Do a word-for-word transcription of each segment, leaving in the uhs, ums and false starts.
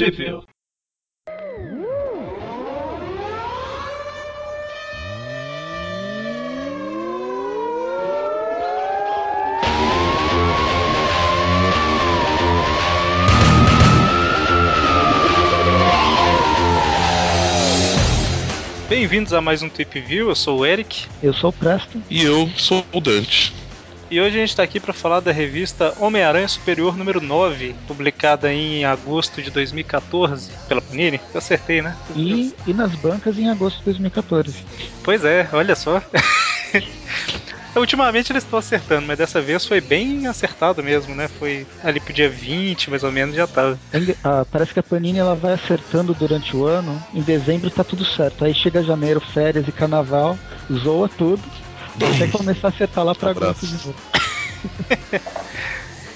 Thwip View. Bem-vindos a mais um Thwip View, eu sou o Eric. Eu sou o Preston. E eu sou o Dante. E hoje a gente está aqui para falar da revista Homem-Aranha Superior número nove, publicada em agosto de dois mil e quatorze pela Panini. Eu acertei, né? E, e nas bancas em agosto de dois mil e quatorze. Pois é, olha só. Ultimamente eles estão acertando, mas dessa vez foi bem acertado mesmo, né? Foi ali pro dia vinte, mais ou menos, já tava. Ah, parece que a Panini ela vai acertando durante o ano. Em dezembro tá tudo certo. Aí chega janeiro, férias e carnaval, zoa tudo. Até começar a acertar lá pra agosto de novo.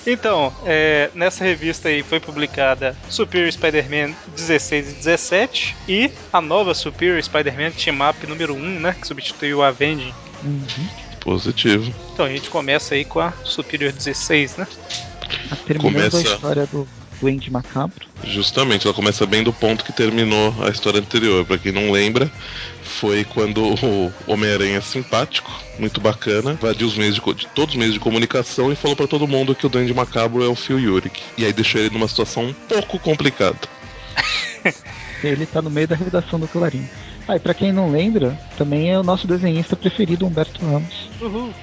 Então, é, nessa revista aí foi publicada Superior Spider-Man dezesseis e dezessete e a nova Superior Spider-Man Team-Up número um, né? Que substituiu a Avenging. Uhum. Positivo. Então a gente começa aí com a Superior dezesseis, né? A terminando começa... a história do Duende Macabro. Justamente, ela começa bem do ponto que terminou a história anterior. Pra quem não lembra, foi quando o Homem-Aranha simpático, muito bacana, invadiu os meios de, de todos os meios de comunicação e falou pra todo mundo que o Duende Macabro é o Phil Urich. E aí deixou ele numa situação um pouco complicada. Ele tá no meio da redação do Clarim. Ah, e pra quem não lembra, também é o nosso desenhista preferido, Humberto Ramos. Uhul.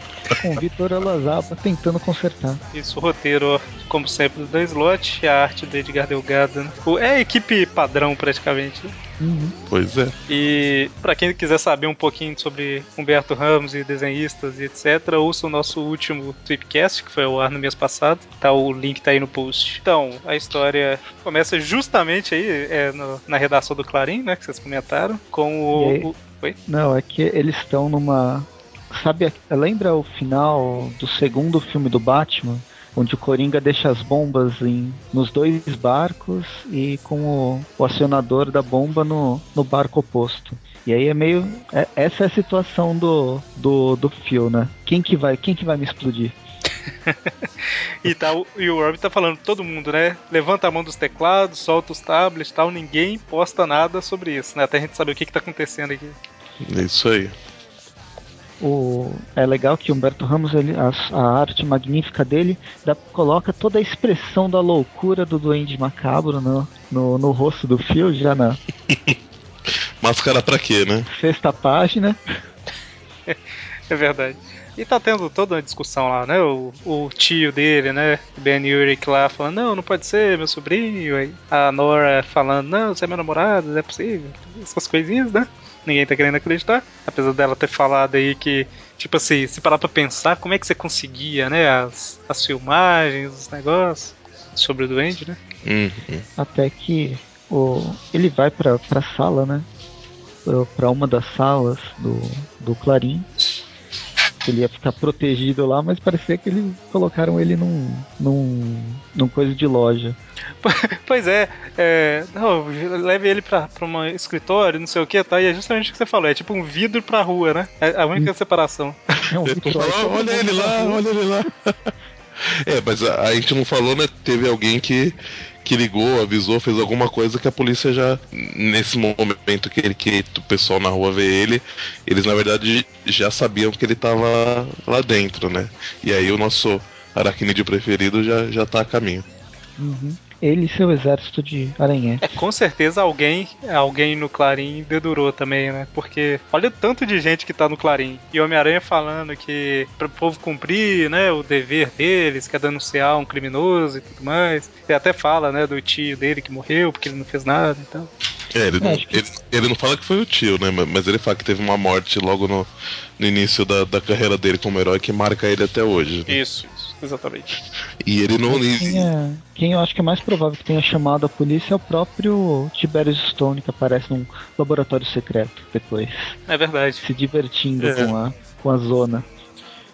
Com o Vitor Alazaba tentando consertar. Isso, o roteiro, como sempre, do Dan Slott e a arte do Edgar Delgado. Né? É a equipe padrão, praticamente. Uhum. Pois é. E pra quem quiser saber um pouquinho sobre Humberto Ramos e desenhistas e etcétera, ouça o nosso último Tweepcast, que foi ao ar no mês passado. Tá, o link tá aí no post. Então, a história começa justamente aí, é, no, na redação do Clarim, né, que vocês comentaram, com o... o... Oi? Não, é que eles estão numa... Sabe, lembra o final do segundo filme do Batman? Onde o Coringa deixa as bombas em, nos dois barcos e com o, o acionador da bomba no, no barco oposto. E aí é meio... É, essa é a situação do, do, do Phil, né? Quem que vai, quem que vai me explodir? E, tá, e o Robbie tá falando, todo mundo, né? Levanta a mão dos teclados, solta os tablets e tal. Ninguém posta nada sobre isso, né? Até a gente saber o que que tá acontecendo aqui. É isso aí. O... É legal que o Humberto Ramos, ele, a, a arte magnífica dele, da, coloca toda a expressão da loucura do Duende Macabro no, no, no rosto do Phil, já na... Máscara pra quê, né? Sexta página. É verdade. E tá tendo toda uma discussão lá, né? O, o tio dele, né? Ben Urich lá falando, não, não pode ser, meu sobrinho. Aí a Nora falando, não, você é meu namorado, não é possível. Essas coisinhas, né? Ninguém tá querendo acreditar, apesar dela ter falado aí que, tipo assim, se parar pra pensar, como é que você conseguia, né, as, as filmagens, os negócios sobre o Duende, né? Uhum. Até que o, ele vai pra, pra sala, né, pra uma das salas do, do Clarim, ele ia ficar protegido lá, mas parecia que eles colocaram ele num, num, num coisa de loja. Pois é, é não, leve ele pra, pra um escritório, não sei o que, tá? E é justamente o que você falou, é tipo um vidro pra rua, né? É a única separação. É um vidro, ah, olha ele lá, olha ele lá. É, mas a, a gente não falou, né? Teve alguém que, que ligou, avisou, fez alguma coisa que a polícia já, nesse momento que, ele, que o pessoal na rua vê ele, eles na verdade já sabiam que ele tava lá dentro, né? E aí o nosso aracnídeo preferido já, já tá a caminho. Uhum. Ele e seu exército de aranhetes. É, com certeza alguém, alguém no Clarim dedurou também, né? Porque olha o tanto de gente que tá no Clarim. E o Homem-Aranha falando que para o povo cumprir, né, o dever deles, que é denunciar um criminoso e tudo mais. Ele até fala, né, do tio dele que morreu porque ele não fez nada e tal. É, ele, não, ele, ele não fala que foi o tio, né? Mas ele fala que teve uma morte logo no, no início da, da carreira dele como herói que marca ele até hoje. Né? Isso, isso, exatamente. E ele não... Quem, é, quem eu acho que é mais provável que tenha chamado a polícia é o próprio Tiberius Stone, que aparece num laboratório secreto depois. É verdade. Se divertindo é. com, a, com a zona.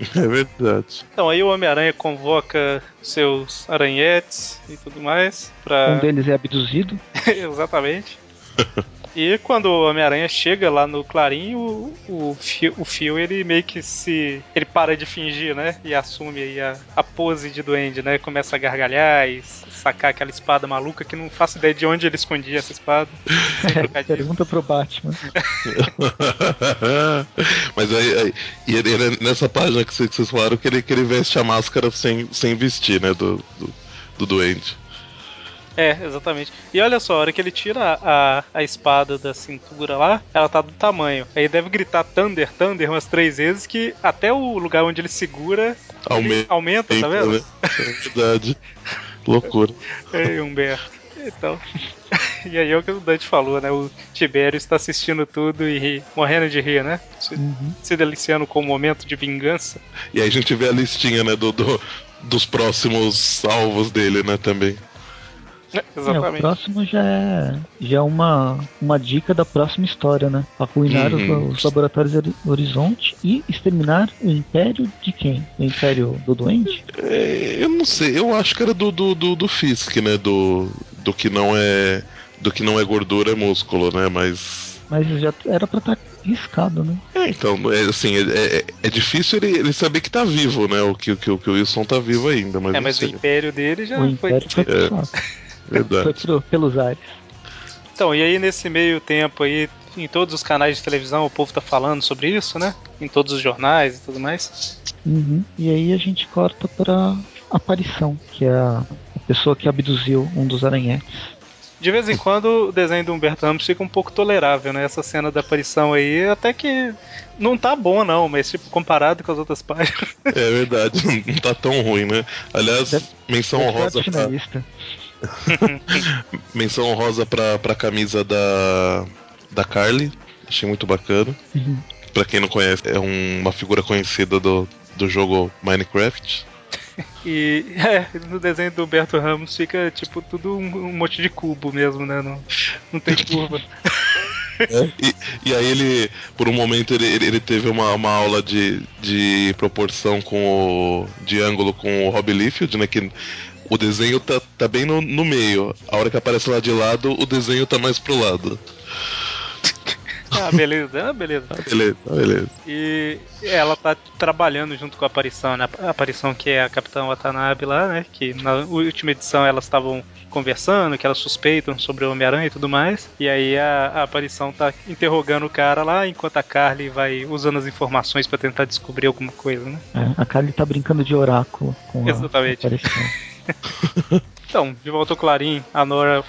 É verdade. Então aí o Homem-Aranha convoca seus aranhetes e tudo mais pra... Um deles é abduzido. Exatamente. E quando o Homem-Aranha chega lá no Clarim, o, o, o Phil, ele meio que se... ele para de fingir, né? E assume aí a, a pose de duende, né? Começa a gargalhar e sacar aquela espada maluca, que não faço ideia de onde ele escondia essa espada. Pergunta pro Batman. Mas aí, aí ele, ele, nessa página que vocês falaram, que ele, que ele veste a máscara sem, sem vestir, né? Do, do, do duende. É, exatamente. E olha só, a hora que ele tira a, a espada da cintura lá, ela tá do tamanho. Aí deve gritar Thunder, Thunder umas três vezes, que até o lugar onde ele segura aumenta, ele aumenta, tá vendo? É verdade. Loucura. Ei, Humberto. Então... E aí é o que o Dante falou, né? O Tiberius está assistindo tudo e ri, morrendo de rir, né? Se, uhum. se deliciando com o momento de vingança. E aí a gente vê a listinha, né? Do, do, dos próximos salvos dele, né? Também. É, exatamente. É, o próximo já é, já é uma, uma dica da próxima história, né? Arruinar uhum. os, os laboratórios Horizonte e exterminar o império de quem? O império do Duende? É, eu não sei, eu acho que era do, do, do, do Fisk, né? Do, do que não é do que não é gordura, é músculo, né? Mas... mas já era pra estar riscado, né? É, então, é, assim, é, é, é difícil ele, ele saber que tá vivo, né? O que, que, que o Wilson tá vivo ainda. Mas é, mas sei. O império dele já o foi... Império foi é. Verdade. Foi pelos ares. Então, e aí nesse meio tempo aí, em todos os canais de televisão o povo tá falando sobre isso, né? Em todos os jornais e tudo mais. Uhum. E aí a gente corta pra aparição, que é a pessoa que abduziu um dos aranhetes. De vez em quando o desenho do Humberto Ramos fica um pouco tolerável, né? Essa cena da aparição aí, até que não tá bom não, mas tipo, comparado com as outras páginas. É verdade, não tá tão ruim, né? Aliás, deve, menção honrosa pra... menção honrosa pra, pra camisa da, da Carly. Achei muito bacana. Uhum. Pra quem não conhece, é um, uma figura conhecida do, do jogo Minecraft. E é, no desenho do Humberto Ramos fica tipo tudo um, um monte de cubo mesmo, né? Não, não tem curva. É, e, e aí ele, por um momento, ele, ele teve uma, uma aula de, de proporção com o, de ângulo com o Robbie Liefeld, né? Que o desenho tá, tá bem no, no meio. A hora que aparece lá de lado, o desenho tá mais pro lado. Ah, beleza, ah, beleza. Ah, beleza, ah, beleza. E ela tá trabalhando junto com a aparição, né? A aparição que é a Capitã Watanabe lá, né? Que na última edição elas estavam conversando, que elas suspeitam sobre o Homem-Aranha e tudo mais. E aí a, a aparição tá interrogando o cara lá, enquanto a Carly vai usando as informações pra tentar descobrir alguma coisa, né? É, a Carly tá brincando de oráculo com exatamente. A aparição. Então, de volta ao Clarim, a Nora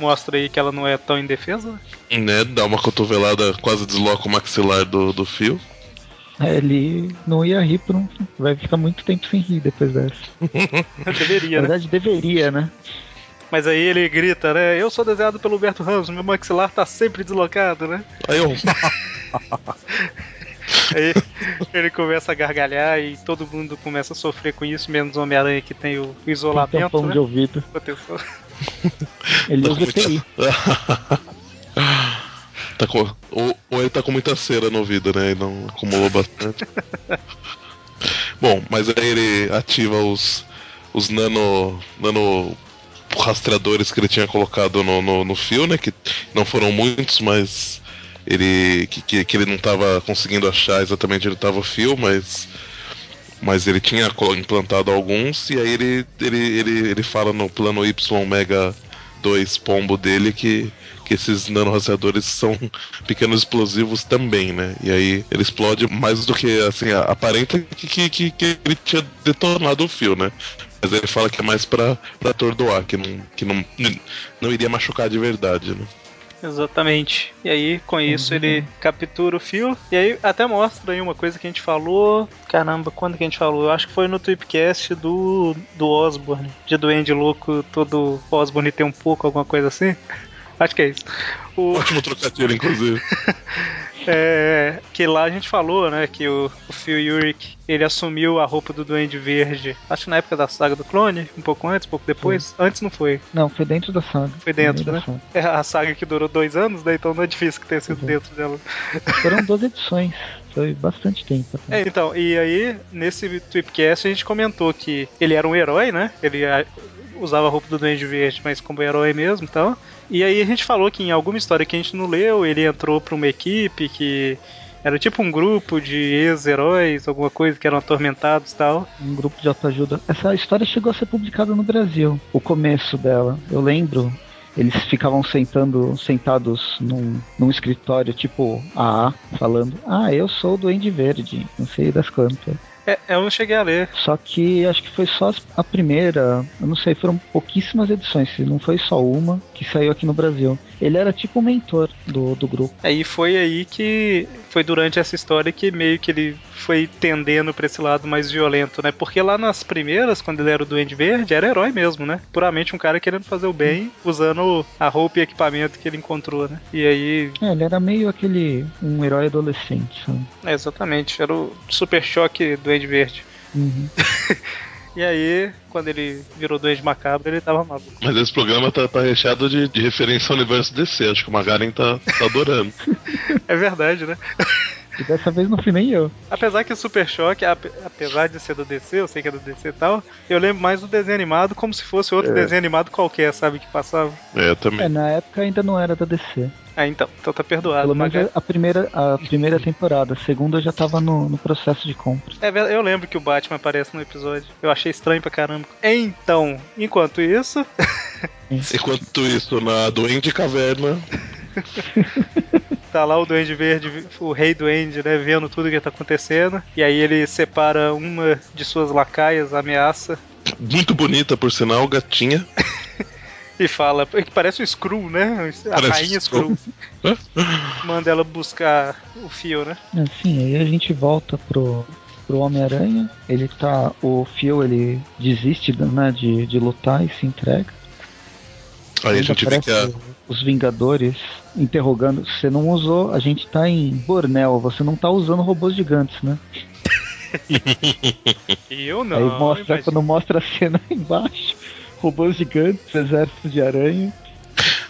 mostra aí que ela não é tão indefesa. Né, dá uma cotovelada, quase desloca o maxilar do, do fio. É, ele não ia rir por um... vai ficar muito tempo sem rir depois dessa. Deveria, na verdade, né? Deveria, né? Mas aí ele grita, né? Eu sou desenhado pelo Humberto Ramos, meu maxilar tá sempre deslocado, né? Aí eu... Aí ele começa a gargalhar e todo mundo começa a sofrer com isso, menos o Homem-Aranha, que tem o isolamento, tem um né? de ouvido. Proteção. Ele usa T I. Tá com... ou, ou ele tá com muita cera no ouvido, né? E não acumulou bastante. Bom, mas aí ele ativa os, os nano... nano rastreadores que ele tinha colocado no, no, no fio, né? Que não foram muitos, mas... ele que, que, que ele não estava conseguindo achar exatamente onde estava o fio, mas, mas ele tinha implantado alguns. E aí ele, ele, ele, ele fala no plano Y Omega dois Pombo dele que, que esses nanorastreadores são pequenos explosivos também, né? E aí ele explode mais do que, assim, aparenta que, que, que, que ele tinha detonado o fio, né? Mas ele fala que é mais para atordoar, que, não, que não, não iria machucar de verdade, né? Exatamente. E aí, com isso, uhum. ele captura o fio. E aí, até mostra aí uma coisa que a gente falou. Caramba, quando que a gente falou? Eu acho que foi no Tweepcast do, do Osborne. De Duende Louco, todo Osborne tem um pouco, alguma coisa assim. Acho que é isso. O... ótimo trocadilho, inclusive. É, que lá a gente falou, né, que o, o Phil Urich, ele assumiu a roupa do Duende Verde, acho que na época da saga do Clone, um pouco antes, um pouco depois. Sim. Antes não foi. Não, foi dentro da saga. Foi dentro, foi dentro né? É a saga que durou dois anos, né, então não é difícil que tenha sido uhum. dentro dela. Foram doze edições, foi bastante tempo. Assim. É, então, e aí, nesse Tweepcast a gente comentou que ele era um herói, né, ele... usava a roupa do Duende Verde, mas como herói mesmo e tal. E aí a gente falou que em alguma história que a gente não leu, ele entrou pra uma equipe que era tipo um grupo de ex-heróis, alguma coisa, que eram atormentados e tal. Um grupo de autoajuda. Essa história chegou a ser publicada no Brasil, o começo dela. Eu lembro, eles ficavam sentando, sentados num, num escritório tipo A A, falando: ah, eu sou o Duende Verde, não sei das quantas. É, eu não cheguei a ler. Só que acho que foi só a primeira, eu não sei, foram pouquíssimas edições, não foi só uma que saiu aqui no Brasil. Ele era tipo o mentor do, do grupo. Aí foi aí que, foi durante essa história que meio que ele foi tendendo pra esse lado mais violento, né? Porque lá nas primeiras, quando ele era o Duende Verde, era herói mesmo, né? Puramente um cara querendo fazer o bem, usando a roupa e equipamento que ele encontrou, né? E aí... É, ele era meio aquele, um herói adolescente, sabe? É, exatamente, era o Super Choque do Duende Verde. Uhum. E aí, quando ele virou Duende Macabro, ele tava maluco. Mas esse programa tá, tá recheado de, de referência ao universo D C. Acho que o Magaren tá, tá adorando. É verdade, né? E dessa vez não fui nem eu. Apesar que o Super Choque, apesar de ser do D C, eu sei que é do D C e tal, eu lembro mais do desenho animado como se fosse outro é. desenho animado qualquer, sabe, que passava. É, também. É, na época ainda não era da D C. Ah, então. Então tá perdoado. Pelo menos a primeira, a primeira temporada. A segunda eu já tava no, no processo de compra. É, eu lembro que o Batman aparece no episódio. Eu achei estranho pra caramba. Então, enquanto isso... enquanto isso, na Duende Caverna... tá lá o Duende Verde, o Rei Duende, né, vendo tudo que tá acontecendo. E aí ele separa uma de suas lacaias, ameaça. Muito bonita, por sinal, gatinha. E fala, que parece o Skrull, né? A parece rainha Skrull. Manda ela buscar o Phil, né? Assim, aí a gente volta pro, pro Homem-Aranha. Ele tá... O Phil, ele desiste, né, de, de lutar e se entrega. Aí a gente vê que a... os Vingadores interrogando: você não usou, a gente tá em Borneo, você não tá usando robôs gigantes, né? Eu não. Aí mostra, quando mostra a cena embaixo, robôs gigantes, exército de aranha.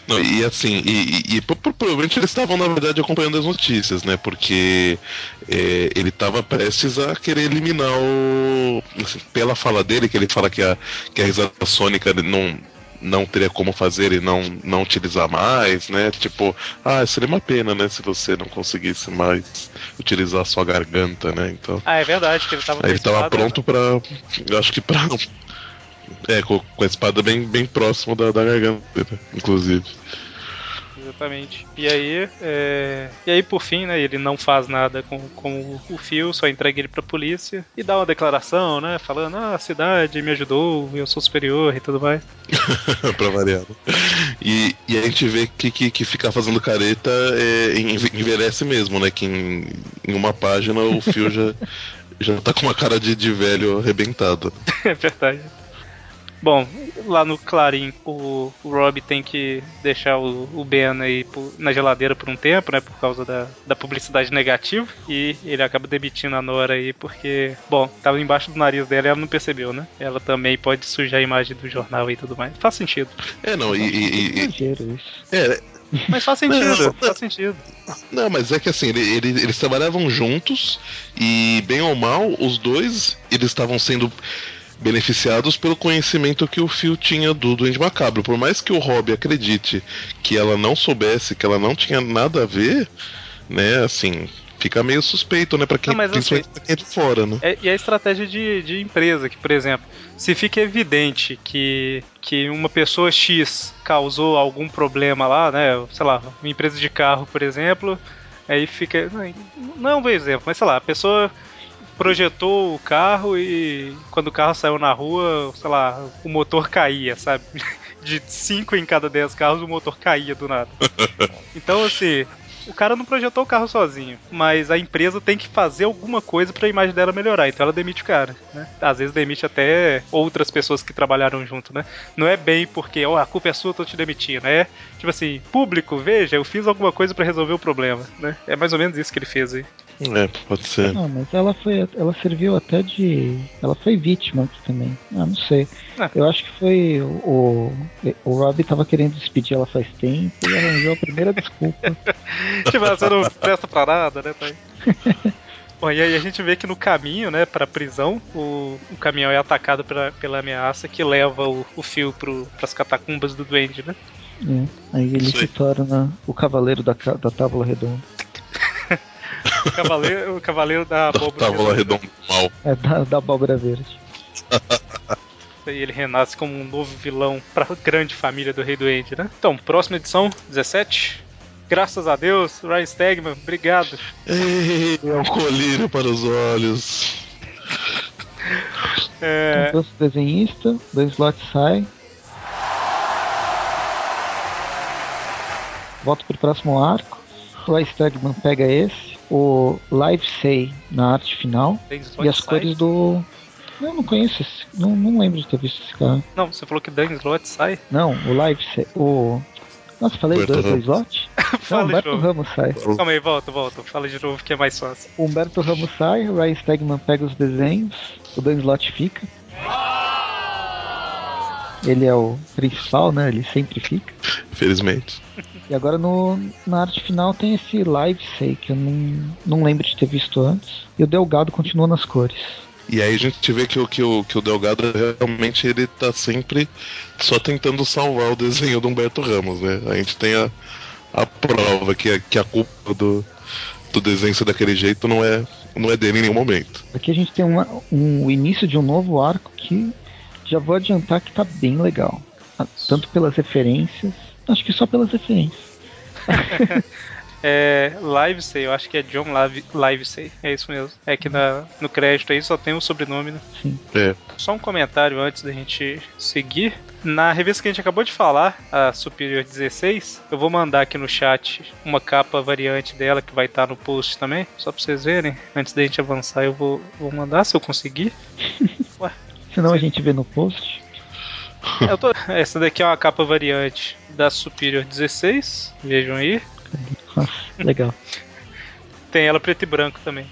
Não, e assim, e, e, e provavelmente eles estavam, na verdade, acompanhando as notícias, né? Porque é, ele estava prestes a querer eliminar o... Assim, pela fala dele, que ele fala que a, que a risada sônica não... não teria como fazer e não, não utilizar mais, né? Tipo, ah, seria uma pena, né? Se você não conseguisse mais utilizar a sua garganta, né? Então, ah, é verdade, que ele tava, ele tava pronto, né? Pra... Eu acho que pra... É, com, com a espada bem, bem próximo da, da garganta, né? Inclusive. Exatamente. E aí, é... e aí por fim, né, ele não faz nada com, com o Phil, só entrega ele pra polícia e dá uma declaração, né, falando: ah, a cidade me ajudou, eu sou superior e tudo mais. Pra variar. E, e a gente vê que, que, que ficar fazendo careta é, envelhece mesmo, né, que em, em uma página o Phil já, já tá com uma cara de, de velho arrebentado. É verdade. Bom, lá no Clarim, o, o Robbie tem que deixar o, o Ben aí por, na geladeira por um tempo, né? Por causa da, da publicidade negativa. E ele acaba demitindo a Nora aí porque, bom, tava embaixo do nariz dela e ela não percebeu, né? Ela também pode sujar a imagem do jornal e tudo mais. Faz sentido. É, não, e... e, e, e é... Mas faz sentido, não, não, faz sentido. Não, mas é que assim, ele, ele, eles trabalhavam juntos e, bem ou mal, os dois, eles estavam sendo... beneficiados pelo conhecimento que o Phil tinha do Duende Macabro. Por mais que o Robbie acredite que ela não soubesse, que ela não tinha nada a ver, né, assim, fica meio suspeito, né, pra quem, não, principalmente assim, pra quem é de fora, né. É, e a estratégia de, de empresa, que, por exemplo, se fica evidente que, que uma pessoa X causou algum problema lá, né, sei lá, uma empresa de carro, por exemplo, aí fica... Não é um bom exemplo, mas sei lá, a pessoa... projetou o carro e quando o carro saiu na rua, sei lá, o motor caía, sabe? De cinco em cada dez carros o motor caía do nada. Então, assim, o cara não projetou o carro sozinho, mas a empresa tem que fazer alguma coisa pra imagem dela melhorar, então ela demite o cara, né? Às vezes demite até outras pessoas que trabalharam junto, né? Não é bem porque, ó, oh, a culpa é sua, eu tô te demitindo, é tipo assim, público, veja, eu fiz alguma coisa pra resolver o problema, né? É mais ou menos isso que ele fez aí. É, pode ser. Não, mas ela foi, ela serviu até de... Ela foi vítima aqui também. Ah, não sei. Ah. Eu acho que foi o... O Robbie tava querendo despedir ela faz tempo e arranjou a primeira desculpa. Tipo, ela não presta pra nada, né, pai? Bom, e aí a gente vê que no caminho, né, pra prisão, o, o caminhão é atacado pra, pela ameaça que leva o, o Phil pro, pras catacumbas do Duende, né? É, aí ele se torna o cavaleiro da, da tábua redonda. o, cavaleiro, o cavaleiro da abóbora da tábua redonda. Mal. É, da, da abóbora verde. E ele renasce como um novo vilão pra grande família do Rei Duende, né? Então, próxima edição, dezessete... Graças a Deus, Ryan Stegman, obrigado. Ei, é um colírio para os olhos. É... Então, desenhista, Dan Slott sai. Volta para o próximo arco. Ryan Stegman pega esse. O Livesay na arte final. E as sai. Cores do... Eu não conheço esse... Não, não lembro de ter visto esse cara. Não, você falou que Dan Slott sai? Não, o Livesay... O... Nossa, falei dois Dan Slott? Fala Humberto de novo. Ramos sai. Calma aí, volta, volta. Fala de novo que é mais fácil. O Humberto Ramos sai, o Ryan Stegman pega os desenhos, o Dan Slott fica. Ele é o principal, né? Ele sempre fica. Infelizmente. E agora no, na arte final tem esse Livesay que eu não, não lembro de ter visto antes. E o Delgado continua nas cores. E aí a gente vê que o, que o, que o Delgado realmente ele tá sempre só tentando salvar o desenho do Humberto Ramos, né? A gente tem a, a prova que a, que a culpa do, do desenho ser daquele jeito não é, não é dele em nenhum momento. Aqui a gente tem uma, um, o início de um novo arco que já vou adiantar que tá bem legal. Tanto pelas referências, acho que só pelas referências. É Livesay, eu acho que é John Livesay, é isso mesmo. É que na, no crédito aí só tem o sobrenome, né? Sim. É. Só um comentário antes da gente seguir. Na revista que a gente acabou de falar, a Superior dezesseis, eu vou mandar aqui no chat uma capa variante dela que vai estar no post também, só pra vocês verem. Antes da gente avançar, eu vou, vou mandar se eu conseguir. Ué, senão a gente vê no post. Eu tô... Essa daqui é uma capa variante da Superior dezesseis, vejam aí. Legal. Tem ela preto e branco também.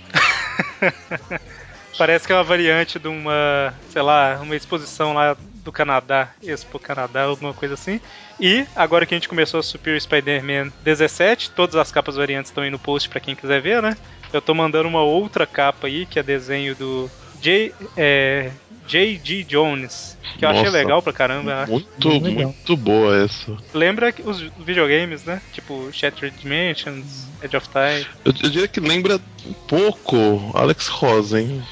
Parece que é uma variante de uma, sei lá, uma exposição lá do Canadá, Expo Canadá, alguma coisa assim. E agora que a gente começou a Superior Spider-Man dezessete, todas as capas variantes estão aí no post pra quem quiser ver, né? Eu tô mandando uma outra capa aí, que é desenho do J... É... J G. Jones, que Nossa, eu achei legal pra caramba. Muito, legal. Muito boa essa. Lembra os videogames, né? Tipo Shattered Dimensions, Edge of Time. Eu, eu diria que lembra um pouco Alex Rosa, hein?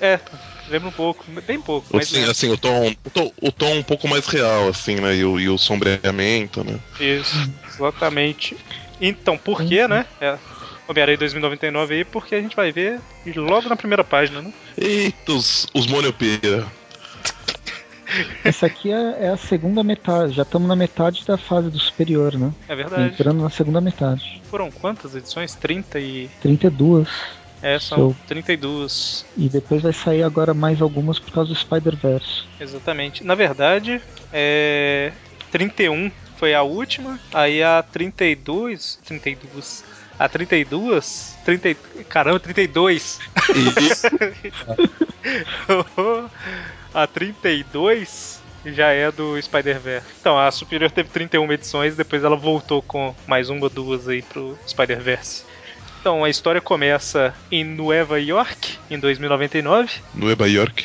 É, lembra um pouco, bem pouco. Mas assim, lembra. Assim o, tom, o, tom, o tom um pouco mais real, assim, né? E o, e o sombreamento, né? Isso, exatamente. Então, por que, né? É. Homem-Aranha dois mil e noventa e nove aí, porque a gente vai ver logo na primeira página, né? Eita, os, os monopia. Essa aqui é, é a segunda metade, já estamos na metade da fase do superior, né? É verdade. Entrando na segunda metade. Foram quantas edições? trinta e... trinta e duas. É, são so... trinta e duas. E depois vai sair agora mais algumas por causa do Spider-Verse. Exatamente. Na verdade, é... trinta e um foi a última, aí a trinta e dois... trinta e duas... A trinta e duas? trinta, caramba, trinta e dois! A trinta e dois já é do Spider-Verse. Então, a Superior teve trinta e uma edições, depois ela voltou com mais uma, duas aí pro Spider-Verse. Então, a história começa em Nova York, em dois mil e noventa e nove. Nova York.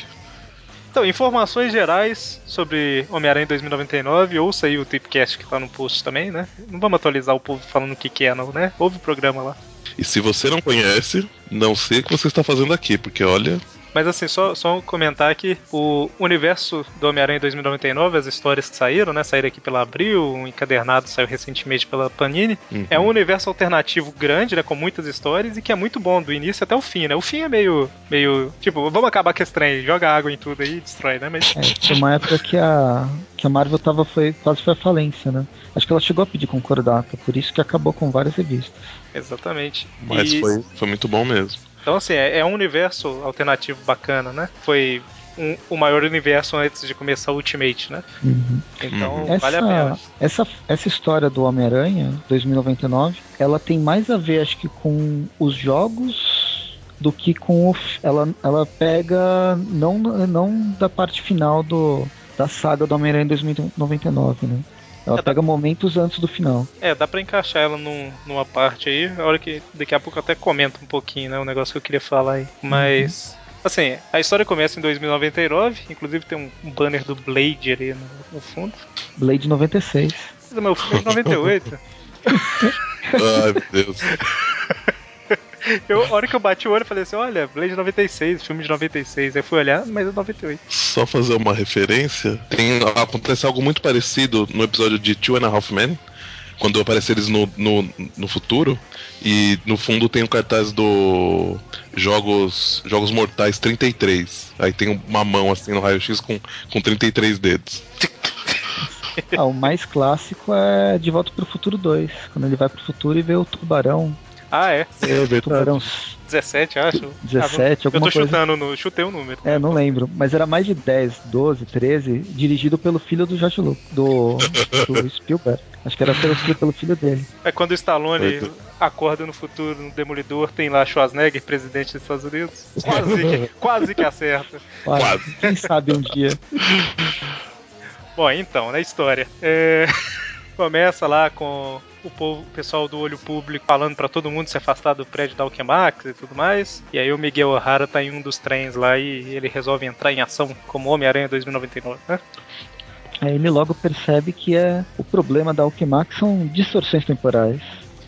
Então, informações gerais sobre Homem-Aranha dois mil e noventa e nove, ouça aí o Tipcast que tá no post também, né? Não vamos atualizar o povo falando o que que é, não, né? Ouve o programa lá. E se você não conhece, não sei o que você está fazendo aqui, porque olha... Mas assim, só, só comentar que o universo do Homem-Aranha dois mil e noventa e nove, as histórias que saíram, né? Saíram aqui pela Abril, um encadernado saiu recentemente pela Panini. Uhum. É um universo alternativo grande, né? Com muitas histórias e que é muito bom do início até o fim, né? O fim é meio... meio tipo, vamos acabar com esse trem, joga água em tudo aí e destrói, né? Mas... É, foi uma época que a, que a Marvel tava, foi, quase foi a falência, né? Acho que ela chegou a pedir concordata, por isso que acabou com várias revistas. Exatamente. Mas e... foi, foi muito bom mesmo. Então, assim, é um universo alternativo bacana, né? Foi um, o maior universo antes de começar o Ultimate, né? Uhum. Então, essa, vale a pena. Essa, essa história do Homem-Aranha, dois mil e noventa e nove, ela tem mais a ver, acho que, com os jogos do que com o... Ela, ela pega, não, não da parte final do, da saga do Homem-Aranha dois mil e noventa e nove, né? Ela é, pega dá... momentos antes do final. É, dá pra encaixar ela num, numa parte aí. A hora que daqui a pouco eu até comento um pouquinho, né? O negócio que eu queria falar aí. Mas... Uhum. Assim, a história começa em dois mil e noventa e nove, inclusive tem um banner do Blade ali no, no fundo. Blade noventa e seis. Mas o filme é de noventa e oito. Ai, meu Deus. Eu, a hora que eu bati o olho, eu falei assim, olha, Blade noventa e seis, filme de noventa e seis. Aí fui olhar, mas é noventa e oito. Só fazer uma referência, tem, acontece algo muito parecido no episódio de Two and a Half Men, quando aparecem eles no, no, no futuro, e no fundo tem o um cartaz do Jogos, Jogos Mortais trinta e três. Aí tem uma mão assim no raio-x com, com trinta e três dedos. Ah, o mais clássico é De Volta pro Futuro dois, quando ele vai pro futuro e vê o tubarão. Ah, é? É verdade. Tubarão dezessete, acho. dezessete, ah, alguma coisa. Eu tô chutando, no, chutei o um número. É, não lembro. Mas era mais de dez, doze, treze, dirigido pelo filho do George Lucas, do, do Spielberg. Acho que era pelo filho dele. É quando o Stallone Eita. acorda no futuro, no Demolidor, tem lá Schwarzenegger, presidente dos Estados Unidos. Quase que, quase que acerta. Quase. Quem sabe um dia. Bom, então, na história. É... Começa lá com... O, povo, o pessoal do olho público falando pra todo mundo se afastar do prédio da Alchemax e tudo mais. E aí o Miguel O'Hara tá em um dos trens lá e ele resolve entrar em ação como Homem-Aranha dois mil e noventa e nove, né? Aí ele logo percebe que é, o problema da Alchemax são distorções temporais.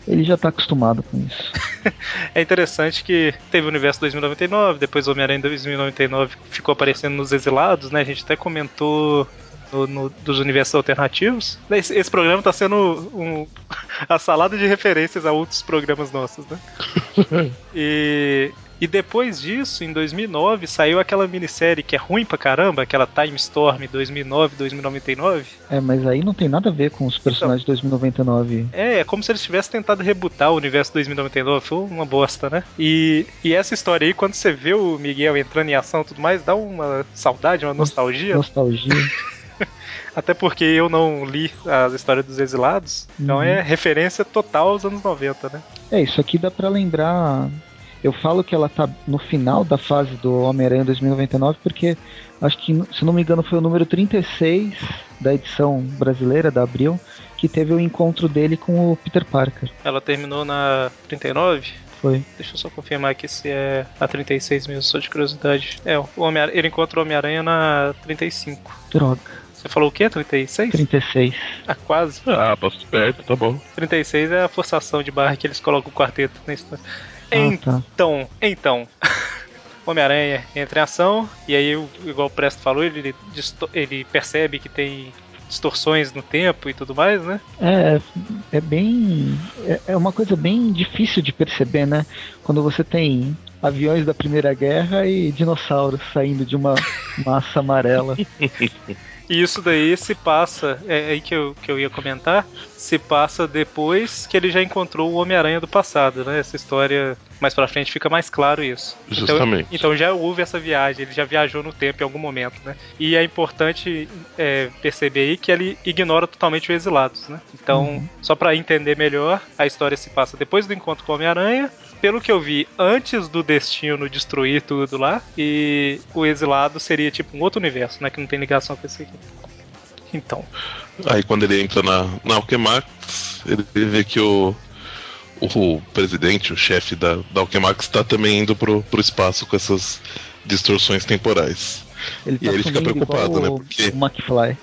Ele já tá acostumado com isso. É interessante que teve o Universo dois mil e noventa e nove, depois o Homem-Aranha dois mil e noventa e nove ficou aparecendo nos Exilados, né? A gente até comentou... No, no, dos universos alternativos. Esse, esse programa tá sendo um, um, a salada de referências a outros programas nossos, né? E, e depois disso, em dois mil e nove, saiu aquela minissérie que é ruim pra caramba, aquela Time Storm dois mil e nove, dois mil e noventa e nove. É, mas aí não tem nada a ver com os personagens então, de dois mil e noventa e nove. É, é como se eles tivessem tentado rebutar o universo dois mil e noventa e nove. Foi uma bosta, né? E, e essa história aí, quando você vê o Miguel entrando em ação e tudo mais, dá uma saudade, uma nostalgia. Nostalgia. Até porque eu não li as histórias dos Exilados, então uhum. é referência total aos anos noventa, né? É, isso aqui dá pra lembrar... Eu falo que ela tá no final da fase do Homem-Aranha dois mil e noventa e nove, porque acho que, se não me engano, foi o número trinta e seis da edição brasileira, da Abril, que teve o encontro dele com o Peter Parker. Ela terminou na trinta e nove? Foi. Deixa eu só confirmar aqui se é a trinta e seis mesmo, só de curiosidade. É, o Homem-Aranha, ele encontra o Homem-Aranha na trinta e cinco. Droga. Você falou o quê? trinta e seis? trinta e seis. Ah, quase. Ah, passo perto, tá bom. trinta e seis é a forçação de barra que eles colocam o quarteto na história. Ah, então, tá. então... Homem-Aranha entra em ação, e aí, igual o Presto falou, ele, ele percebe que tem distorções no tempo e tudo mais, né? É, é bem... É uma coisa bem difícil de perceber, né? Quando você tem... aviões da Primeira Guerra e dinossauros saindo de uma massa amarela. E isso daí se passa, é aí que eu, que eu ia comentar, se passa depois que ele já encontrou o Homem-Aranha do passado, né? Essa história, mais pra frente, fica mais claro isso. Justamente. Então, então já houve essa viagem, ele já viajou no tempo em algum momento, né? E é importante é, perceber aí que ele ignora totalmente os Exilados, né? Então, uhum. só pra entender melhor, a história se passa depois do encontro com o Homem-Aranha, pelo que eu vi, antes do Destino destruir tudo lá, e o Exilado seria tipo um outro universo, né? Que não tem ligação com esse aqui. Então. Aí quando ele entra na, na Alchemax, ele vê que o, o presidente, o chefe da, da Alchemax, está também indo pro, pro espaço com essas distorções temporais. Ele tá e ele fica preocupado, né? Porque... o McFly.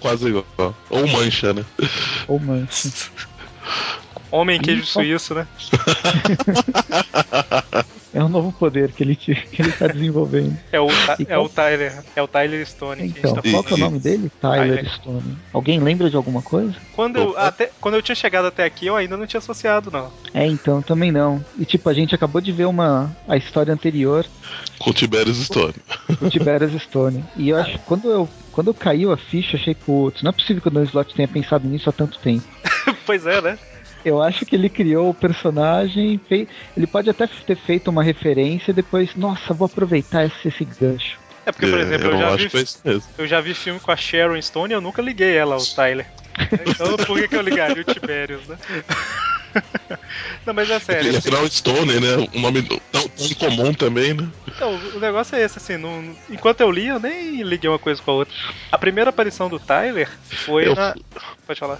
Quase igual. Ou Mancha, né? Ou Mancha. Homem queijo suíço, né? É um novo poder que ele, que ele tá desenvolvendo. É o, é o Tyler, é o Tyler Stone. Então, que a gente tá qual é o nome dele? Tyler Ai, Stone. Alguém lembra de alguma coisa? Quando eu, até, quando eu tinha chegado até aqui, eu ainda não tinha associado, não. É, então, também não. E tipo, a gente acabou de ver uma, a história anterior. Com o Tiberius Stone. Com o Tiberius Stone. E eu acho, quando eu, quando eu caiu a ficha, achei, putz, não é possível que o Dan Slott tenha pensado nisso há tanto tempo. Pois é, né? Eu acho que ele criou o personagem, fei... ele pode até ter feito uma referência e depois, nossa, vou aproveitar esse, esse gancho. É porque, por exemplo, é, eu, eu, já vi, eu já vi filme com a Sharon Stone e eu nunca liguei ela ao Tyler. Então por que eu ligaria o Tiberius, né? Não, mas é sério. E afinal, assim... Stone, né? Um nome tão, tão comum também, né? Então, o negócio é esse, assim, não... enquanto eu li, eu nem liguei uma coisa com a outra. A primeira aparição do Tyler foi eu... na... Pode falar.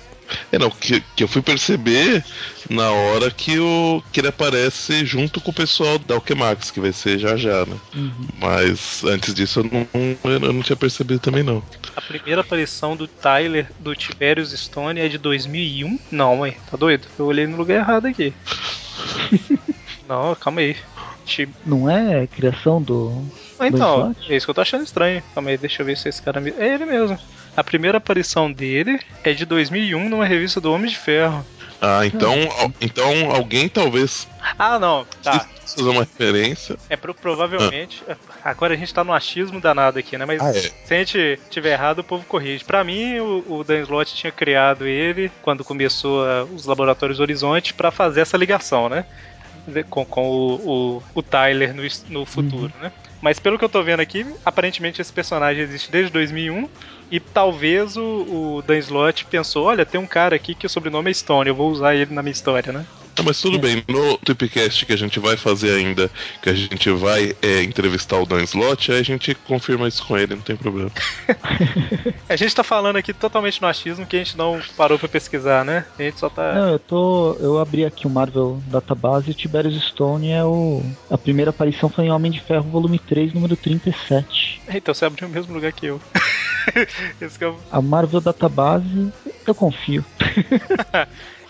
É, não, que, que eu fui perceber na hora que, o, que ele aparece junto com o pessoal da Alchemax, que vai ser já já, né? Uhum. Mas antes disso eu não, eu não tinha percebido também, não. A primeira aparição do Tyler, do Tiberius Stone, é de dois mil e um? Não, mãe, tá doido? Eu olhei no lugar errado aqui. Não, calma aí. Tib... Não é criação do... Ah, então, é isso que eu tô achando estranho. Calma aí, deixa eu ver se esse cara... É ele mesmo. A primeira aparição dele é de dois mil e um numa revista do Homem de Ferro. Ah, então, ah. então alguém talvez... Ah, não, tá. Isso é uma referência. É pro, provavelmente... Ah. Agora a gente tá no achismo danado aqui, né? Mas ah, é. se a gente tiver errado, o povo corrige. Pra mim, o, o Dan Slott tinha criado ele quando começou a, os Laboratórios Horizonte pra fazer essa ligação, né? Com, com o, o, o Tyler no, no futuro, uhum. né? Mas pelo que eu tô vendo aqui, aparentemente esse personagem existe desde dois mil e um e talvez o, o Dan Slott pensou, olha, tem um cara aqui que o sobrenome é Stone, eu vou usar ele na minha história, né? Ah, mas tudo é. bem, no Tweepcast que a gente vai fazer ainda, que a gente vai é, entrevistar o Dan Slott, aí a gente confirma isso com ele, não tem problema. A gente tá falando aqui totalmente no achismo, que a gente não parou pra pesquisar, né? A gente só tá... Não, eu tô... Eu abri aqui o Marvel Database e Tiberius Stone é o... A primeira aparição foi em Homem de Ferro, volume três, número trinta e sete. Então você abriu o mesmo lugar que eu. Esse que eu... A Marvel Database, eu confio.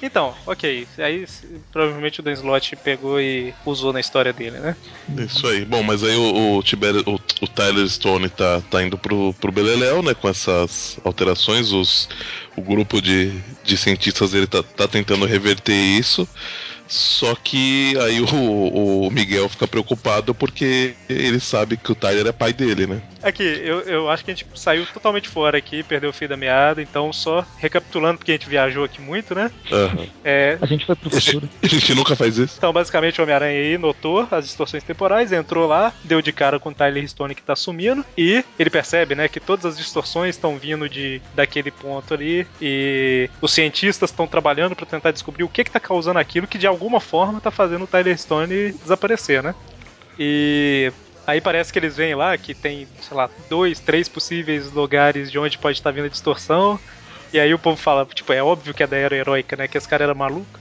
Então, ok, aí provavelmente o Dan Slott pegou e usou na história dele, né? Isso aí, bom, mas aí o, o, Tiber, o, o Tyler Stone tá, tá indo pro, pro beleléu, né, com essas alterações, os, o grupo de, de cientistas ele tá, tá tentando reverter isso, só que aí o, o Miguel fica preocupado porque ele sabe que o Tyler é pai dele, né? Aqui, eu, eu acho que a gente saiu totalmente fora aqui, perdeu o fio da meada, então só recapitulando, porque a gente viajou aqui muito, né? Uhum. É... A gente foi pro futuro. A gente nunca faz isso. Então, basicamente, o Homem-Aranha aí notou as distorções temporais, entrou lá, deu de cara com o Tyler Stone que tá sumindo, e ele percebe, né, que todas as distorções estão vindo de, daquele ponto ali, e os cientistas estão trabalhando pra tentar descobrir o que que tá causando aquilo que, de alguma forma, tá fazendo o Tyler Stone desaparecer, né? E... Aí parece que eles veem lá que tem, sei lá, dois, três possíveis lugares de onde pode estar vindo a distorção. E aí o povo fala, tipo, é óbvio que é da era heróica, né? Que esse cara era maluco.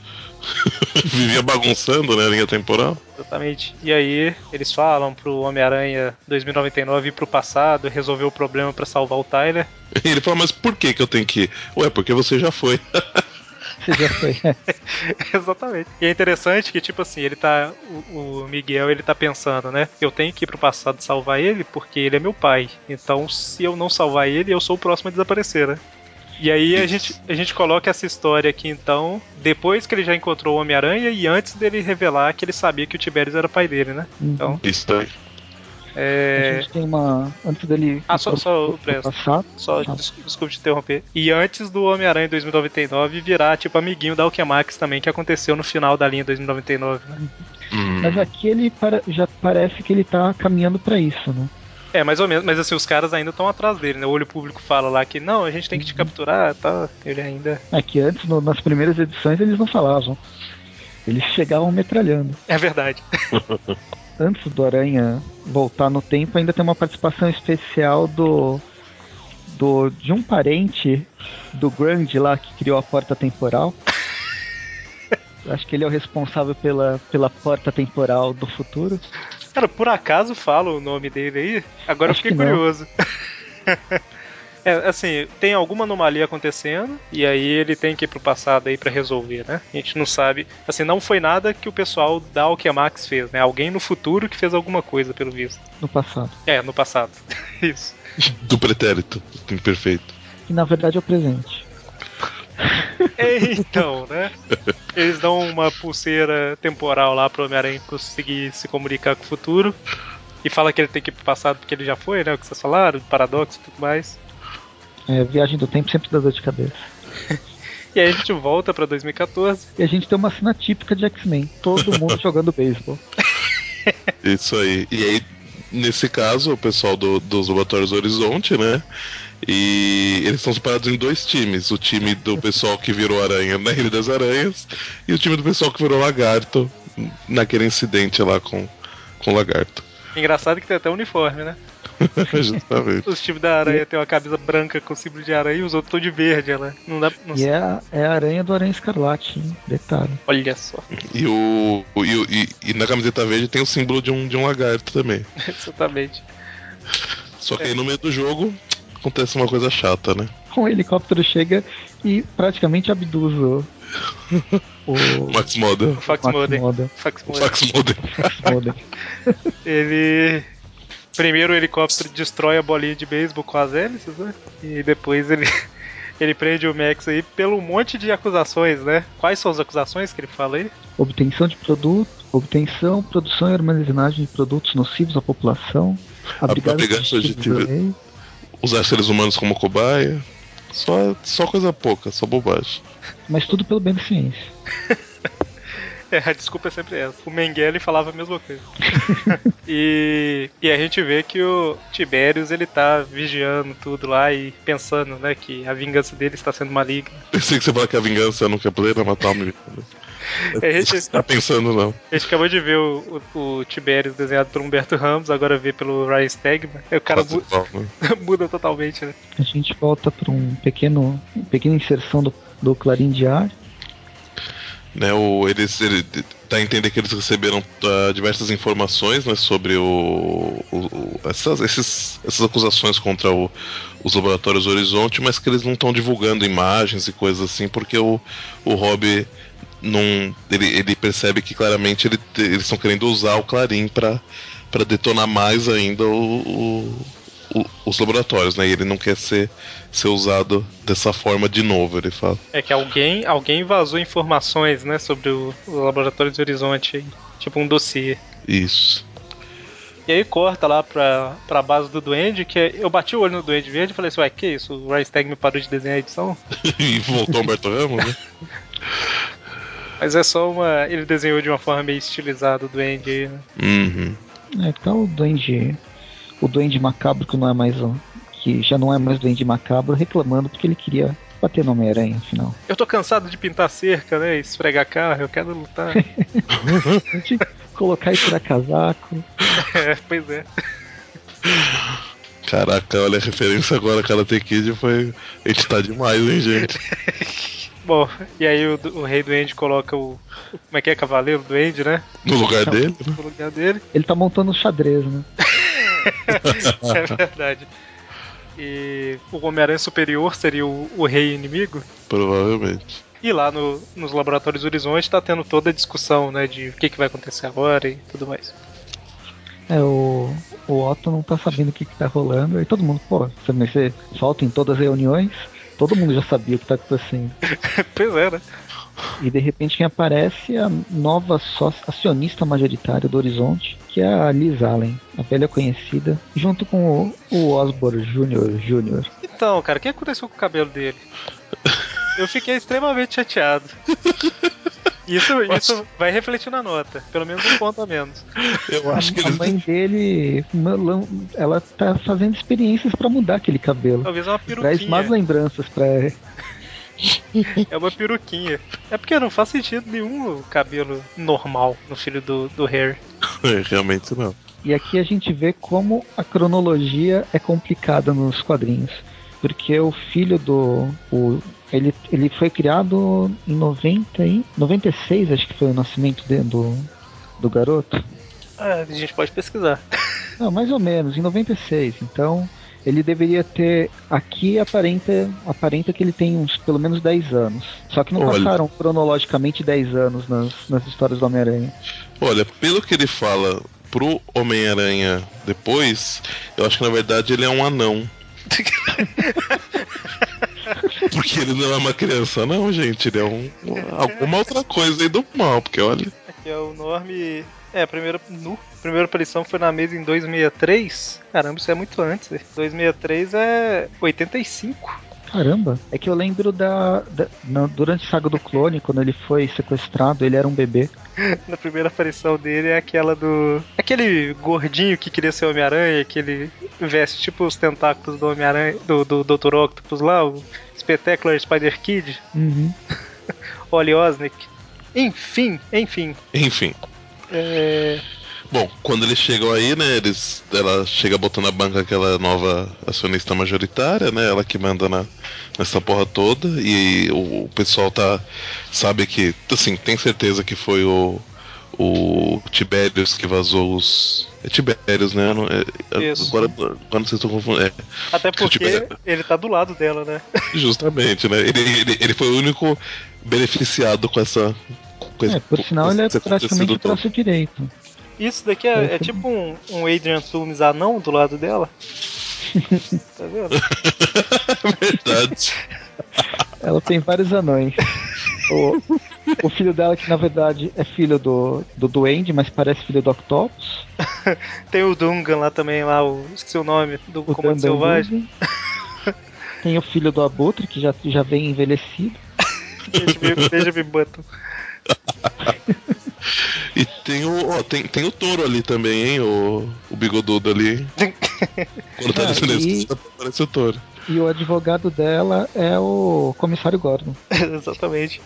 Vivia bagunçando, né? A linha temporal. Exatamente. E aí eles falam pro Homem-Aranha dois mil e noventa e nove ir pro passado, resolver o problema pra salvar o Tyler. E ele fala, mas por que que eu tenho que ir? Ué, porque você já foi. Já foi. Exatamente. E é interessante que, tipo assim, ele tá. O, o Miguel, ele tá pensando, né? Eu tenho que ir pro passado salvar ele porque ele é meu pai. Então, se eu não salvar ele, eu sou o próximo a desaparecer, né? E aí a gente, a gente coloca essa história aqui, então, depois que ele já encontrou o Homem-Aranha e antes dele revelar que ele sabia que o Tiberius era pai dele, né? Uhum. Então. Isso aí. É... A gente tem uma... Antes dele... Ah, só, só o Presto. Só, ah. Desculpa te interromper. E antes do Homem-Aranha dois mil e noventa e nove virar, tipo, amiguinho da Alchemax também, que aconteceu no final da linha dois mil e noventa e nove, né? Hum. Mas aqui ele para... já parece que ele tá caminhando pra isso, né? É, mais ou menos. Mas assim, os caras ainda estão atrás dele, né? O olho público fala lá que, não, a gente tem que te capturar, tá? Ele ainda... É que antes, no, nas primeiras edições, eles não falavam. Eles chegavam metralhando. É verdade. Antes do Aranha voltar no tempo, ainda tem uma participação especial do, do de um parente do Grande lá que criou a porta temporal. Acho que ele é o responsável pela, pela porta temporal do futuro. Cara, por acaso fala o nome dele aí? Agora Acho eu fiquei curioso. É, assim, tem alguma anomalia acontecendo e aí ele tem que ir pro passado aí pra resolver, né? A gente não sabe, assim, não foi nada que o pessoal da Alchemax fez, né? Alguém no futuro que fez alguma coisa, pelo visto. No passado. É, no passado. Isso. Do pretérito, imperfeito. Que na verdade é o presente. Então, né? Eles dão uma pulseira temporal lá pro Homem-Aranha conseguir se comunicar com o futuro e fala que ele tem que ir pro passado porque ele já foi, né? O que vocês falaram, paradoxo e tudo mais. É, viagem do tempo sempre dá dor de cabeça. E aí a gente volta pra dois mil e quatorze. E a gente tem uma cena típica de X-Men. Todo mundo jogando beisebol. Isso aí. E aí, nesse caso, o pessoal do, dos Laboratórios Horizonte, né? E eles são separados em dois times. O time do pessoal que virou aranha na Ilha das Aranhas e o time do pessoal que virou lagarto naquele incidente lá com, com o lagarto. Engraçado que tem até um uniforme, né? Justamente. Os times da aranha tem uma camisa branca com símbolo de aranha e os outros estão de verde, ela não dá. Não e é a, é a aranha do Aranha Escarlate, hein? Detalhe. Olha só. E, o, e, e, e na camiseta verde tem o símbolo de um, de um lagarto também. Exatamente. Só que é. Aí no meio do jogo acontece uma coisa chata, né? Um helicóptero chega e praticamente abduz o... o Max Model. O Fax Model. O Fax Model. Fax Model. Ele... Primeiro o helicóptero destrói a bolinha de beisebol com as hélices, né? E depois ele, ele prende o Max aí pelo monte de acusações, né? Quais são as acusações que ele fala aí? Obtenção de produto, obtenção, produção e armazenagem de produtos nocivos à população, abrigar de usar seres humanos como cobaia, só, só coisa pouca, só bobagem. Mas tudo pelo bem da ciência. É, a desculpa é sempre essa. O Mengele falava a mesma coisa. e, e a gente vê que o Tiberius, ele tá vigiando tudo lá e pensando, né, que a vingança dele está sendo maligna. Pensei que você fala que a vingança nunca é plena, matar o menino. É, a gente tá pensando, não. A gente acabou de ver o, o, o Tiberius desenhado por Humberto Ramos, agora vê pelo Ryan Stegman. O cara muda, mal, né? Muda totalmente, né? A gente volta pra um pequeno, uma pequena inserção do, do Clarim Diário. Né, o, eles, ele dá a entender que eles receberam uh, diversas informações, né, sobre o, o, o, essas, esses, essas acusações contra o, os laboratórios Horizonte, mas que eles não estão divulgando imagens e coisas assim, porque o, o Robbie não, ele, ele percebe que claramente ele, eles estão querendo usar o Clarim para detonar mais ainda o, o, o, os laboratórios, né, e ele não quer ser... ser usado dessa forma de novo, ele fala. É que alguém, alguém vazou informações, né, sobre o, o Laboratório de Horizonte, tipo um dossiê. Isso. E aí corta lá pra, pra base do Duende, que é, eu bati o olho no Duende Verde e falei assim, ué, que isso? O Ryan Stegman me parou de desenhar a edição? E voltou o Humberto Ramos, né? Mas é só uma... Ele desenhou de uma forma meio estilizada o Duende aí, né? Uhum. É, tá o Duende... O Duende Macabro, que não é mais um... que já não é mais Duende Macabro, reclamando porque ele queria bater no Homem-Aranha, afinal. Eu tô cansado de pintar cerca, né, esfregar carro, eu quero lutar. De colocar e tirar casaco. É, pois é. Caraca, olha a referência agora, cara, Karate Kid foi... A gente tá demais, hein, gente? Bom, e aí o, o Rei Duende coloca o... Como é que é? Cavaleiro Duende, né? No lugar dele. No lugar dele. Ele tá montando um xadrez, né? É verdade. E o Homem-Aranha Superior seria o, o rei inimigo? Provavelmente. E lá no, nos Laboratórios Horizonte tá tendo toda a discussão, né, de o que, que vai acontecer agora e tudo mais. É, o, o Otto não tá sabendo o que, que tá rolando, e todo mundo, pô, você solta em todas as reuniões, todo mundo já sabia o que tá acontecendo. Pois é, né? E de repente quem aparece é a nova sócia, acionista majoritária do Horizonte, que é a Liz Allen, a velha conhecida, junto com o, o Osborne Júnior Júnior Então, cara, o que aconteceu com o cabelo dele? Eu fiquei extremamente chateado. Isso, isso vai refletir na nota, pelo menos um ponto a menos. Eu acho que a, eles... a mãe dele, ela tá fazendo experiências pra mudar aquele cabelo. Talvez uma peruquinha. Traz mais lembranças pra... É uma peruquinha. É porque não faz sentido nenhum o cabelo normal no filho do, do Harry. É, realmente não. E aqui a gente vê como a cronologia é complicada nos quadrinhos. Porque o filho do... O, ele, ele foi criado em noventa e noventa e seis, acho que foi o nascimento de, do, do garoto. Ah, a gente pode pesquisar. Não, mais ou menos, em noventa e seis. Então... Ele deveria ter... Aqui aparenta, aparenta que ele tem uns pelo menos dez anos. Só que não Olha. passaram cronologicamente dez anos nas, nas histórias do Homem-Aranha. Olha, pelo que ele fala pro Homem-Aranha depois, eu acho que na verdade ele é um anão. Porque ele não é uma criança, não, gente. Ele é um, alguma outra coisa aí do mal, porque olha... Aqui é o nome... É, a primeira, no, a primeira aparição foi na mesa em dois sessenta e três. Caramba, isso é muito antes. dois sessenta e três é oitenta e cinco. Caramba. É que eu lembro da... da na, durante a saga do Clone, quando ele foi sequestrado, ele era um bebê. Na primeira aparição dele é aquela do... aquele gordinho que queria ser Homem-Aranha, que ele veste tipo os tentáculos do Homem-Aranha, do, do doutor Octopus lá, o Spectacular Spider-Kid. Uhum. Ollie Osnick. Enfim, enfim. Enfim. É... Bom, quando eles chegam aí, né, eles, ela chega botando na banca aquela nova acionista majoritária, né, ela que manda na, nessa porra toda, e o, o pessoal tá, sabe que, assim, tem certeza que foi o, o Tiberius que vazou os... É Tiberius, né? Não, é, Isso. Agora, agora vocês estão confundindo. É, até porque ele tá do lado dela, né? Justamente, né, ele, ele, ele foi o único beneficiado com essa... Com é, por sinal ele é praticamente o braço direito. Isso daqui é, é tipo um, um Adrian Toomes anão do lado dela. Tá vendo? Verdade. Ela tem vários anões. O, o filho dela, que na verdade é filho do, do Duende, mas parece filho do Octopus. Tem o Dungan lá também, lá, o, esqueci o nome, do o Comando Selvagem. Tem o filho do Abutre, que já, já vem envelhecido. Deixa eu me botar. E tem o, ó, tem, tem o touro ali também, hein? O, o bigodudo ali. Quando tá nesse livro, aparece o touro. E o advogado dela é o comissário Gordon. Exatamente.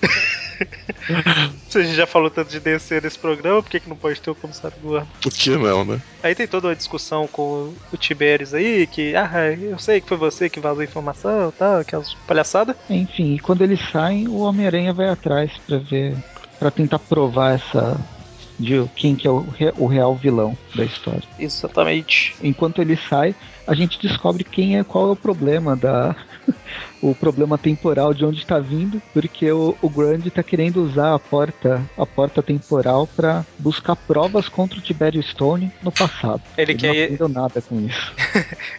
Se a gente já falou tanto de D C nesse programa, por que, que não pode ter o comissário Gordon? Por que não, né? Aí tem toda uma discussão com o Tiberius aí, que ah, eu sei que foi você que vazou a informação, tal, aquelas palhaçadas. Enfim, e quando eles saem, o Homem-Aranha vai atrás pra ver, pra tentar provar essa... de quem que é o, re, o real vilão da história. Exatamente. Enquanto ele sai, a gente descobre quem é, qual é o problema da... o problema temporal, de onde está vindo, porque o, o Grand está querendo usar a porta, a porta temporal para buscar provas contra o Tiberius Stone no passado. Ele, ele quer... não aprendeu nada com isso.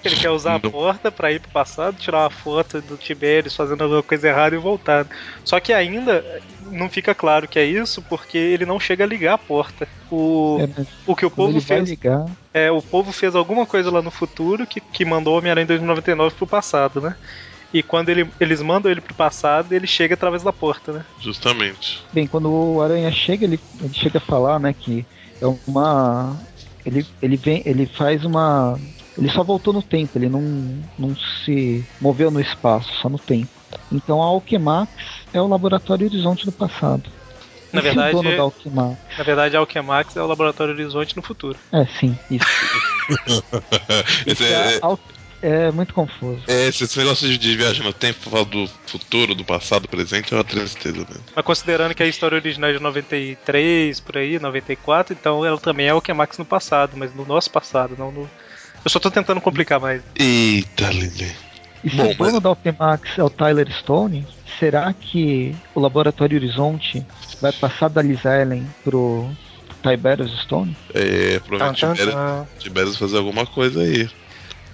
Ele quer usar a porta para ir pro passado, tirar uma foto do Tiberius fazendo alguma coisa errada e voltar. Só que ainda não fica claro que é isso, porque ele não chega a ligar a porta. O, é, o que o povo fez... ligar... É, o povo fez alguma coisa lá no futuro que, que mandou o Homem-Aranha dois mil e noventa e nove pro passado, né? E quando ele, eles mandam ele pro passado, ele chega através da porta, né? Justamente. Bem, quando o Aranha chega, ele, ele chega a falar, né, que é uma... Ele, ele vem, ele faz uma... Ele só voltou no tempo, ele não, não se moveu no espaço, só no tempo. Então a Alchemax é o Laboratório Horizonte do passado. Na verdade, dono da Alchemax. na verdade, a Alchemax é o Laboratório Horizonte no futuro. É, sim, isso. Isso é... é... Al... É muito confuso. É, esse negócio de viagem no tempo, falar do futuro, do passado, do presente, é uma tristeza mesmo. Mas considerando que a história original é de noventa e três, por aí, noventa e quatro, então ela também é o Alchemax no passado, mas no nosso passado, não no... Eu só tô tentando complicar mais. Eita, Lili. E se o dono da Alchemax é o Tyler Stone, será que o Laboratório Horizonte vai passar da Liz Allen pro Tiberius Stone? É, provavelmente ah, o Tiberius vai fazer alguma coisa aí.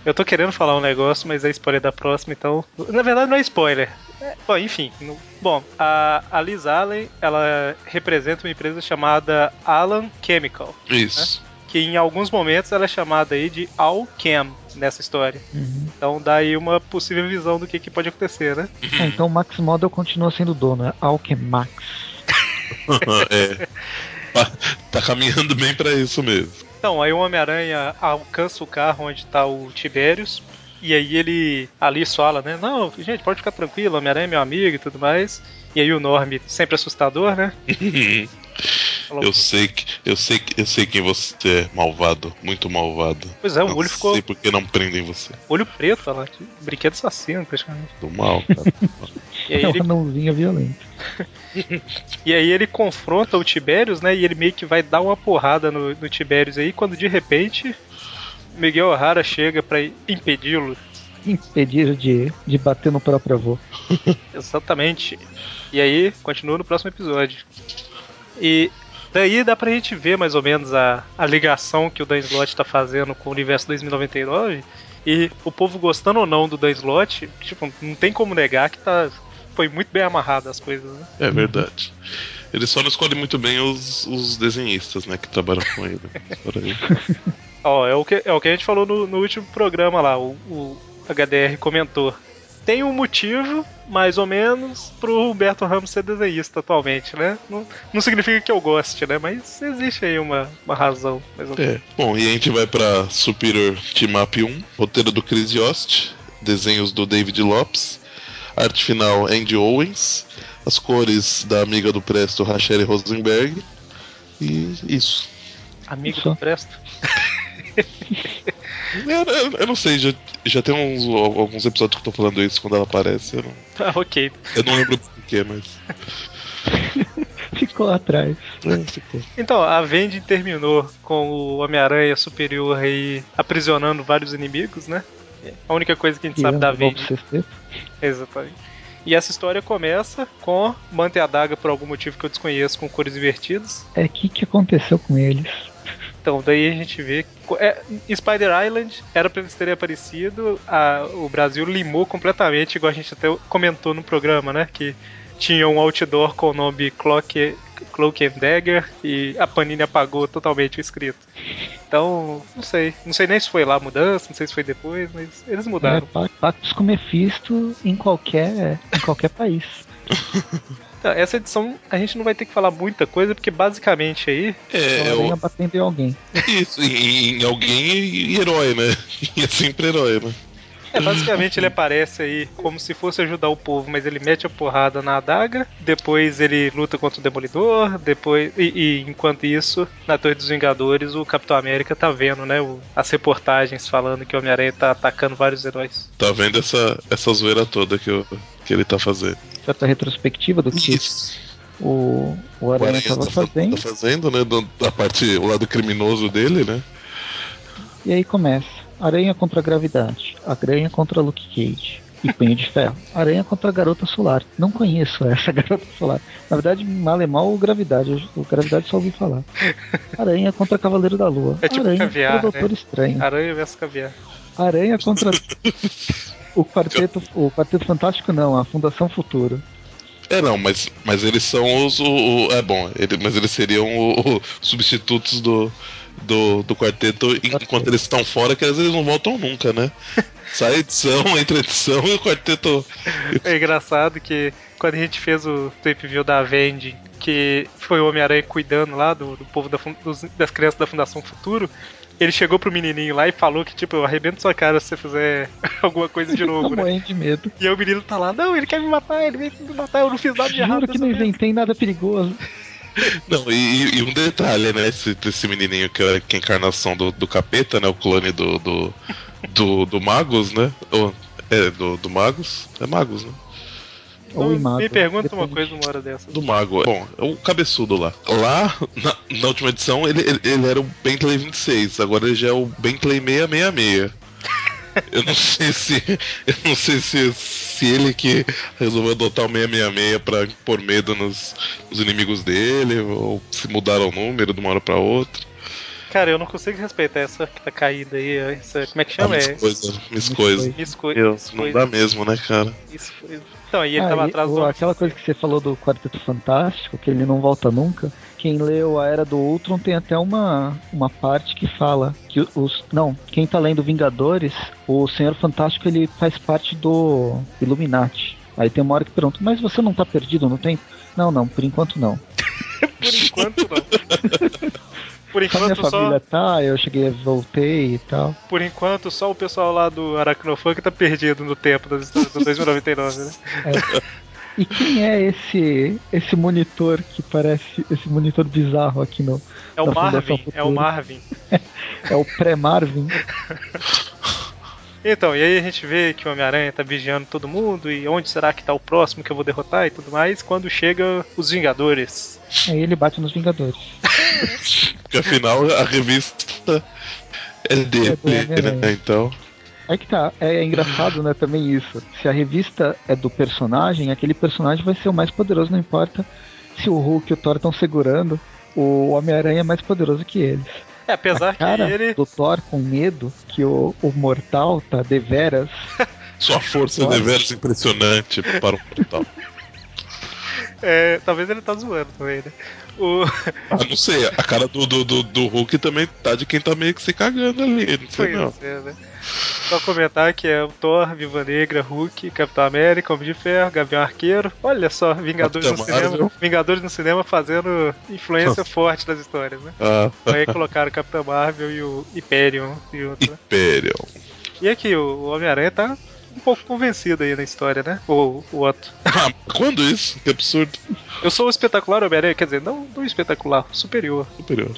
Eu tô querendo falar um negócio, mas é spoiler da próxima, então... Na verdade, não é spoiler. É, bom, enfim. No... Bom, a, a Liz Allen, ela representa uma empresa chamada Alan Chemical. Isso. Né? Que em alguns momentos ela é chamada aí de Alchem nessa história. Uhum. Então dá aí uma possível visão do que, que pode acontecer, né? É, então o Max Model continua sendo dono, é Alchemax. É. Tá, tá caminhando bem pra isso mesmo. Então, aí o Homem-Aranha alcança o carro onde tá o Tiberius, e aí ele ali fala, né? Não, gente, pode ficar tranquilo, Homem-Aranha é meu amigo e tudo mais. E aí o Norm, sempre assustador, né? Eu sei que, eu sei que, eu sei que você é malvado, muito malvado. Pois é, o não olho ficou... Não sei por que não prendem você. Olho preto, olha lá, que brinquedo assassino, praticamente. Do mal, cara. E aí é uma ele... anãozinha violenta. E aí ele confronta o Tiberius, né? E ele meio que vai dar uma porrada no, no Tiberius aí, quando de repente Miguel O'Hara chega pra impedi-lo. Impedido de, de bater no próprio avô. Exatamente. E aí, continua no próximo episódio. E daí dá pra gente ver mais ou menos a, a ligação que o Dan Slott tá fazendo com o universo dois mil e noventa e nove. E o povo gostando ou não do Dan Slott, tipo, não tem como negar que tá... Foi muito bem amarrado as coisas, né? É verdade. Ele só não escolhe muito bem os, os desenhistas, né, que trabalham com ele. Ó, é o, que, é o que a gente falou no, no último programa lá. O, o H D R comentou tem um motivo, mais ou menos, pro Humberto Ramos ser desenhista atualmente, né? Não, não significa que eu goste, né? Mas existe aí uma, uma razão. Mais ou menos. É. Bom, e a gente vai pra Superior Team-Up um, roteiro do Chris Yost, desenhos do David Lopes, arte final Andy Owens, as cores da amiga do Presto, Rachelle Rosenberg, e isso. Amigo do Presto? Eu, eu, eu não sei, já, já tem uns, alguns episódios que eu tô falando isso quando ela aparece. Eu não, ah, ok. Eu não lembro porquê, mas. Ficou atrás. É, ficou. Então, a Avenging terminou com o Homem-Aranha Superior aí aprisionando vários inimigos, né? A única coisa que a gente e sabe da Avenging. Exatamente. E essa história começa com manter a daga por algum motivo que eu desconheço, com cores invertidas. É, o que, que aconteceu com eles? Então, daí a gente vê... É, Spider Island era pra eles terem aparecido, a, o Brasil limou completamente, igual a gente até comentou no programa, né? Que tinha um outdoor com o nome Clock, Cloak and Dagger e a Panini apagou totalmente o escrito. Então, não sei. Não sei nem se foi lá a mudança, não sei se foi depois, mas eles mudaram. É, pactos com Mephisto em qualquer, em qualquer país. Essa edição a gente não vai ter que falar muita coisa, porque basicamente aí... É, eu... Ela batendo em alguém. Isso, em, em alguém e herói, né? E é sempre herói, né? É, basicamente ele aparece aí como se fosse ajudar o povo, mas ele mete a porrada na adaga, depois ele luta contra o Demolidor, depois... E, e enquanto isso, na Torre dos Vingadores, o Capitão América tá vendo, né? O, as reportagens falando que o Homem-Aranha tá atacando vários heróis. Tá vendo essa, essa zoeira toda que, eu, que ele tá fazendo. Certa retrospectiva do que isso. o, o Aranha estava tá, fazendo. Tá fazendo, né? Da parte, o lado criminoso dele, né? E aí começa. Aranha contra a gravidade, aranha contra Luke Cage e punho de ferro, aranha contra a garota solar. Não conheço essa garota solar. Na verdade, mal é mal o gravidade, o gravidade só ouvi falar. Aranha contra Cavaleiro da Lua, é tipo aranha caviar, contra o Doutor né? Estranho. Aranha versus caviar. Aranha contra o quarteto, o quarteto fantástico não, a Fundação Futuro. É não, mas, mas eles são os, o, o, é bom, ele, mas eles seriam os substitutos do Do, do quarteto, enquanto eles estão fora, que às vezes não voltam nunca, né? Sai edição, entra edição e o quarteto... É engraçado que quando a gente fez o Thwip View da Avenging, que foi o Homem-Aranha cuidando lá do, do povo da, dos, das crianças da Fundação Futuro, ele chegou pro menininho lá e falou que, tipo, eu arrebento sua cara se você fizer alguma coisa de novo, né? De medo. E aí o menino tá lá, não, ele quer me matar, ele vem me matar, eu não fiz nada de errado. Juro que não inventei nada perigoso. Não, e, e um detalhe, né? Esse, esse menininho que é, que é a encarnação do, do capeta, né? O clone do do, do, do Magus, né? Ou, é, do, do Magus? É Magus, né? Ou me Mago, pergunta depende. Uma coisa numa hora dessa. Do Mago. Bom, é o cabeçudo lá. Lá, na, na última edição, ele, ele, ele era o Bentley vinte e seis. Agora ele já é o Bentley seiscentos e sessenta e seis. Eu não sei se... Eu não sei se... Se ele que resolveu adotar o seiscentos e sessenta e seis pra impor medo nos, nos inimigos dele, ou se mudaram o número de uma hora pra outra. Cara, eu não consigo respeitar essa que tá caída aí, essa, como é que chama? Ah, é? Coisa, Miss Coisa. Miss Coisa. Miss Coisa. Não dá mesmo, né, cara? Miss Coisa. Então, aí ele ah, tava atrás do... Aquela coisa que você falou do Quarteto Fantástico, que ele não volta nunca, quem leu A Era do Ultron tem até uma, uma parte que fala que os... Não, quem tá lendo Vingadores, o Senhor Fantástico, ele faz parte do Illuminati. Aí tem uma hora que pergunta, mas você não tá perdido no tempo? Não, não, por enquanto não. Por enquanto não. Por enquanto, a minha família só... tá, eu cheguei, voltei e tal. Por enquanto, só o pessoal lá do Aracnofunk tá perdido no tempo das histórias do dois mil e noventa e nove, né? É. E quem é esse, esse monitor que parece... Esse monitor bizarro aqui no... É o Marvin, é o Marvin. É o pré-Marvin. Então, e aí a gente vê que o Homem-Aranha tá vigiando todo mundo e onde será que tá o próximo que eu vou derrotar e tudo mais, quando chega os Vingadores. Aí ele bate nos Vingadores. Porque afinal a revista é dele, é né? Então... É que tá, é engraçado, né, também isso. Se a revista é do personagem, aquele personagem vai ser o mais poderoso, não importa se o Hulk e o Thor estão segurando, o Homem-Aranha é mais poderoso que eles. É, apesar a cara que ele... do Thor com medo que o, o mortal tá deveras. Sua força deveras impressionante para o mortal. É, talvez ele tá zoando também, né? O... Ah, não sei, a cara do, do, do, do Hulk também tá de quem tá meio que se cagando ali, não sei pois não. É, né? Só comentar que é o Thor, Viva Negra, Hulk, Capitão América, Homem de Ferro, Gavião Arqueiro. Olha só, Vingadores no cinema. Vingadores no cinema fazendo influência forte nas histórias, né? Ah. Aí colocaram o Capitão Marvel e o Hyperion. E, outro, né? Hyperion. E aqui, o Homem-Aranha tá um pouco convencido aí na história, né? Ou o outro. Ah, quando isso? Que absurdo. Eu sou o espetacular Homem-Aranha, quer dizer, não, não espetacular, superior. Superior.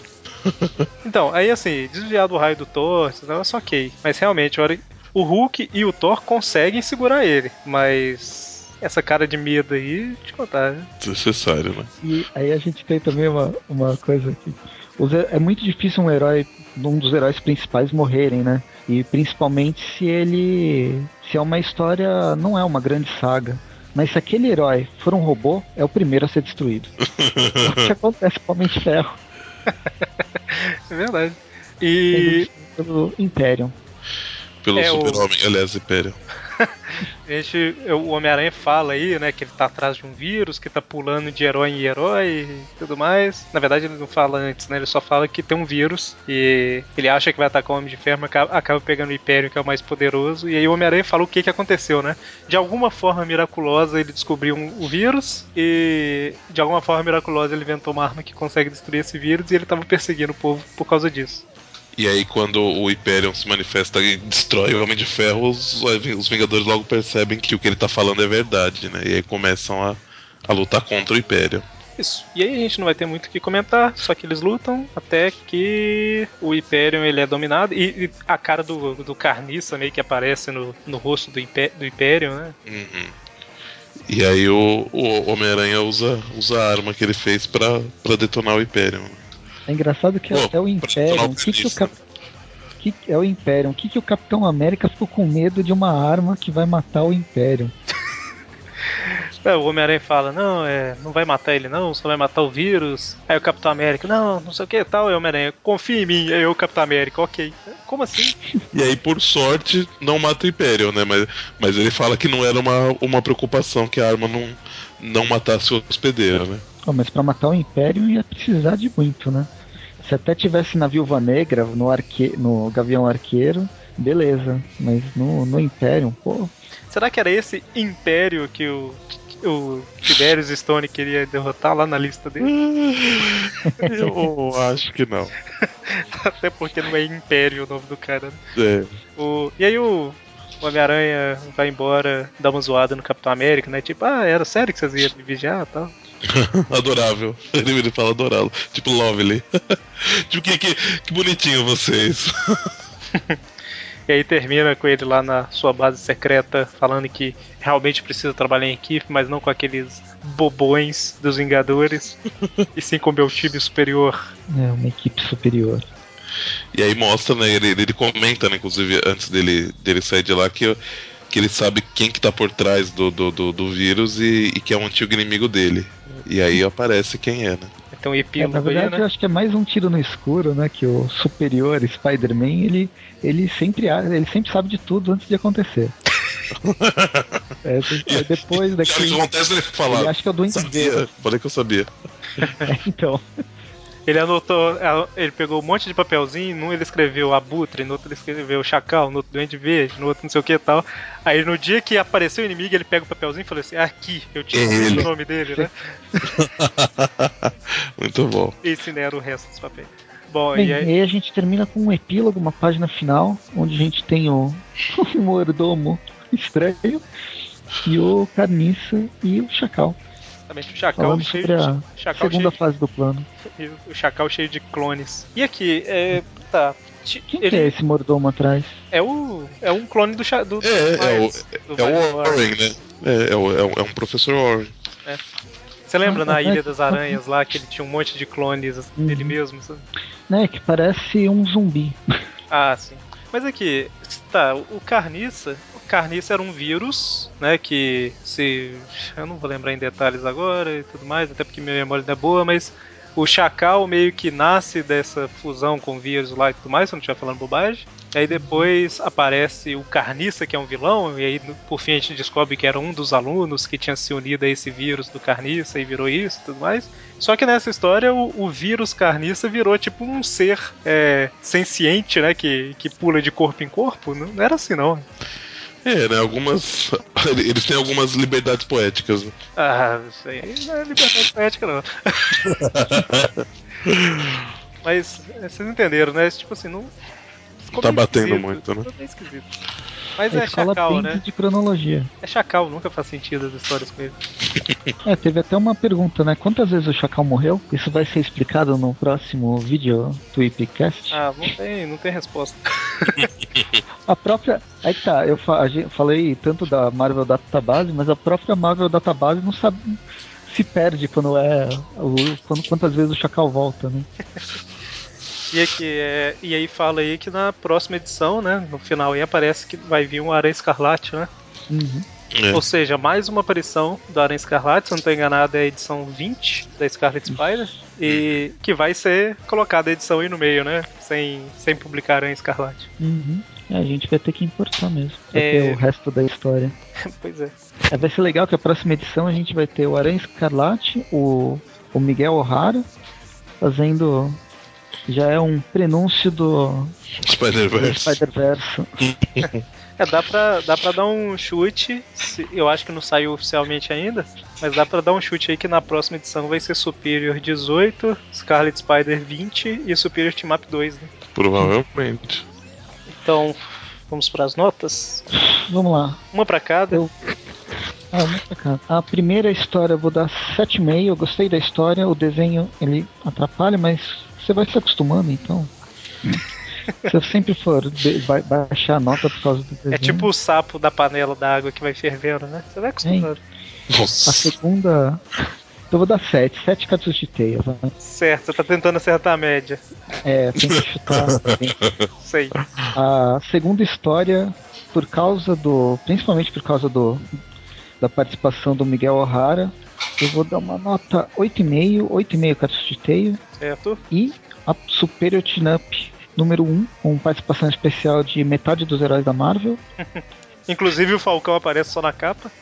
Então, aí assim, desviar do raio do Thor, não é só ok. Mas realmente, o Hulk e o Thor conseguem segurar ele, mas... essa cara de medo aí, te contar, né? Desnecessário, né? E aí a gente tem também uma, uma coisa aqui. É muito difícil um herói, um dos heróis principais morrerem, né? E principalmente se ele... se é uma história, não é uma grande saga. Mas se aquele herói for um robô, é o primeiro a ser destruído. É o que acontece com o Homem de Ferro. É verdade. E... pelo Império. Pelo é Super-Homem, o... aliás, Império. A gente, o Homem-Aranha fala aí, né, que ele tá atrás de um vírus, que tá pulando de herói em herói e tudo mais. Na verdade, ele não fala antes, né? Ele só fala que tem um vírus e ele acha que vai atacar o Homem de Ferro, acaba, acaba pegando o Hyperion, que é o mais poderoso. E aí o Homem-Aranha fala o que que aconteceu, né? De alguma forma miraculosa ele descobriu um, o vírus e de alguma forma miraculosa ele inventou uma arma que consegue destruir esse vírus e ele tava perseguindo o povo por causa disso. E aí quando o Hyperion se manifesta e destrói o Homem de Ferro, os, os Vingadores logo percebem que o que ele tá falando é verdade, né? E aí começam a, a lutar contra o Hyperion. Isso. E aí a gente não vai ter muito o que comentar, só que eles lutam até que o Hyperion ele é dominado e, e a cara do, do Carniça meio que aparece no, no rosto do, Hyper, do Hyperion, né? Uhum. E aí o, o Homem-Aranha usa, usa a arma que ele fez pra, pra detonar o Hyperion, né? É engraçado que oh, até o Império, que que o Cap... que é o Império, o que que o Capitão América ficou com medo de uma arma que vai matar o Império? O Homem-Aranha fala, não, é, não vai matar ele não, só vai matar o vírus. Aí o Capitão América, não, não sei o que tal, é Homem-Aranha, confia em mim. Aí o Capitão América, ok, como assim? E aí por sorte não mata o Império, né? Mas, mas ele fala que não era uma, uma preocupação que a arma não, não matasse o hospedeiro, né? Oh, mas pra matar o Império ia precisar de muito, né? Se até tivesse na Viúva Negra, no, arque... no Gavião Arqueiro, beleza. Mas no, no Império, pô... Será que era esse Império que o, o Tiberius Stone queria derrotar lá na lista dele? Eu acho que não. Até porque não é Império o nome do cara, né? É. O... E aí o... O Homem-Aranha vai embora, dá uma zoada no Capitão América, né? Tipo, ah, era sério que vocês iam me vigiar e tal? Adorável. Ele fala adorá-lo. Tipo, lovely. Tipo, que, que, que bonitinho vocês. E aí termina com ele lá na sua base secreta, falando que realmente precisa trabalhar em equipe, mas não com aqueles bobões dos Vingadores. E sim com o meu time superior. É, uma equipe superior. E aí mostra, né, ele, ele comenta, né, inclusive antes dele, dele sair de lá, que, que ele sabe quem que tá por trás do, do, do, do vírus e, e que é um antigo inimigo dele. E aí aparece quem é, né? Então, epílogo, é, na verdade, aí, né? Eu acho que é mais um tiro no escuro, né, que o Superior Spider-Man, ele, ele, sempre, ele sempre sabe de tudo antes de acontecer. É, depois e, daqui... acontece ele falar. Ele acha que é o Duende Verde. Falei que eu sabia. É, então... Ele anotou, ele pegou um monte de papelzinho, num ele escreveu Abutre, no outro ele escreveu Chacal, no outro Duende Verde, no outro não sei o que e tal. Aí no dia que apareceu o inimigo, ele pega o papelzinho e falou assim, aqui, eu tinha o nome dele, né? Muito bom. E incinera o resto dos papéis. Bom, Bem, e aí... aí a gente termina com um epílogo, uma página final, onde a gente tem o mordomo estranho e o Carniça e o Chacal. Exatamente, o Chacal cheio de... a Chacal segunda cheio... fase do plano. O Chacal cheio de clones. E aqui, é... tá... Quem ele... que é esse mordomo atrás? É o... é um clone do... Cha... do... É, do... é, o... do é o Warren, né? É, é, o... é um professor Warren. É. Você lembra ah, na Ilha das Aranhas lá, que ele tinha um monte de clones hum. dele mesmo, sabe? Né, que parece um zumbi. Ah, sim. Mas aqui, tá, o Carniça... Carniça era um vírus, né, que se... eu não vou lembrar em detalhes agora e tudo mais, até porque minha memória não é boa, mas o Chacal meio que nasce dessa fusão com o vírus lá e tudo mais, se eu não estiver falando bobagem. E aí depois aparece o Carniça, que é um vilão, e aí por fim a gente descobre que era um dos alunos que tinha se unido a esse vírus do Carniça e virou isso e tudo mais. Só que nessa história o, o vírus Carniça virou tipo um ser é, senciente, né, que, que pula de corpo em corpo. Não, não era assim não. É, né, algumas... Eles têm algumas liberdades poéticas. Né? Ah, isso aí não é liberdade poética não. Mas vocês entenderam, né? Tipo assim, não... Ficou tá batendo esquisito. Muito, né? Esquisito. Mas é, é Chacal, né? De cronologia. É Chacal, nunca faz sentido as histórias com ele. É, teve até uma pergunta, né? Quantas vezes o Chacal morreu? Isso vai ser explicado no próximo vídeo do Ipcast? Ah, não tem, não tem resposta. A própria... Aí tá, eu fa... falei tanto da Marvel Database, mas a própria Marvel Database não sabe... se perde quando é... Quando... quantas vezes o Chacal volta, né? E, aqui, é, e aí fala aí que na próxima edição, né, no final aí aparece que vai vir um Aranha Escarlate, né? Uhum. É. Ou seja, mais uma aparição do Aranha Escarlate, se eu não estou enganado, é a edição vinte da Scarlet Spider, e que vai ser colocada a edição aí no meio, né? Sem, sem publicar Aranha Escarlate. Uhum. A gente vai ter que importar mesmo, vai é... ter o resto da história. Pois é. é. Vai ser legal que a próxima edição a gente vai ter o Aranha Escarlate, o, o Miguel O'Hara, fazendo... Já é um prenúncio do Spider-Verse. Spider-Verso. É, dá pra, dá pra dar um chute, se, eu acho que não saiu oficialmente ainda, mas dá pra dar um chute aí que na próxima edição vai ser Superior dezoito, Scarlet Spider vinte e Superior Team-Up dois, né? Provavelmente. Então, vamos pras notas? Vamos lá. Uma pra cada. Eu... Ah, uma pra cada. A primeira história eu vou dar sete vírgula cinco, eu gostei da história, o desenho ele atrapalha, mas... Você vai se acostumando, então. Se eu sempre for de, ba- baixar a nota por causa do desenho. É tipo o sapo da panela da água que vai fervendo, né? Você vai acostumando. É. A segunda... Eu vou dar sete. Sete capítulos de teia, vai. Certo, você tá tentando acertar a média. É, tem que chutar. Tem que... Sei. A segunda história, por causa do... Principalmente por causa do... Da participação do Miguel O'Hara, eu vou dar uma nota oito vírgula cinco, oito vírgula cinco capítulos de teia. Certo. E a Superior Team-Up número um, com participação especial de metade dos heróis da Marvel. Inclusive o Falcão aparece só na capa.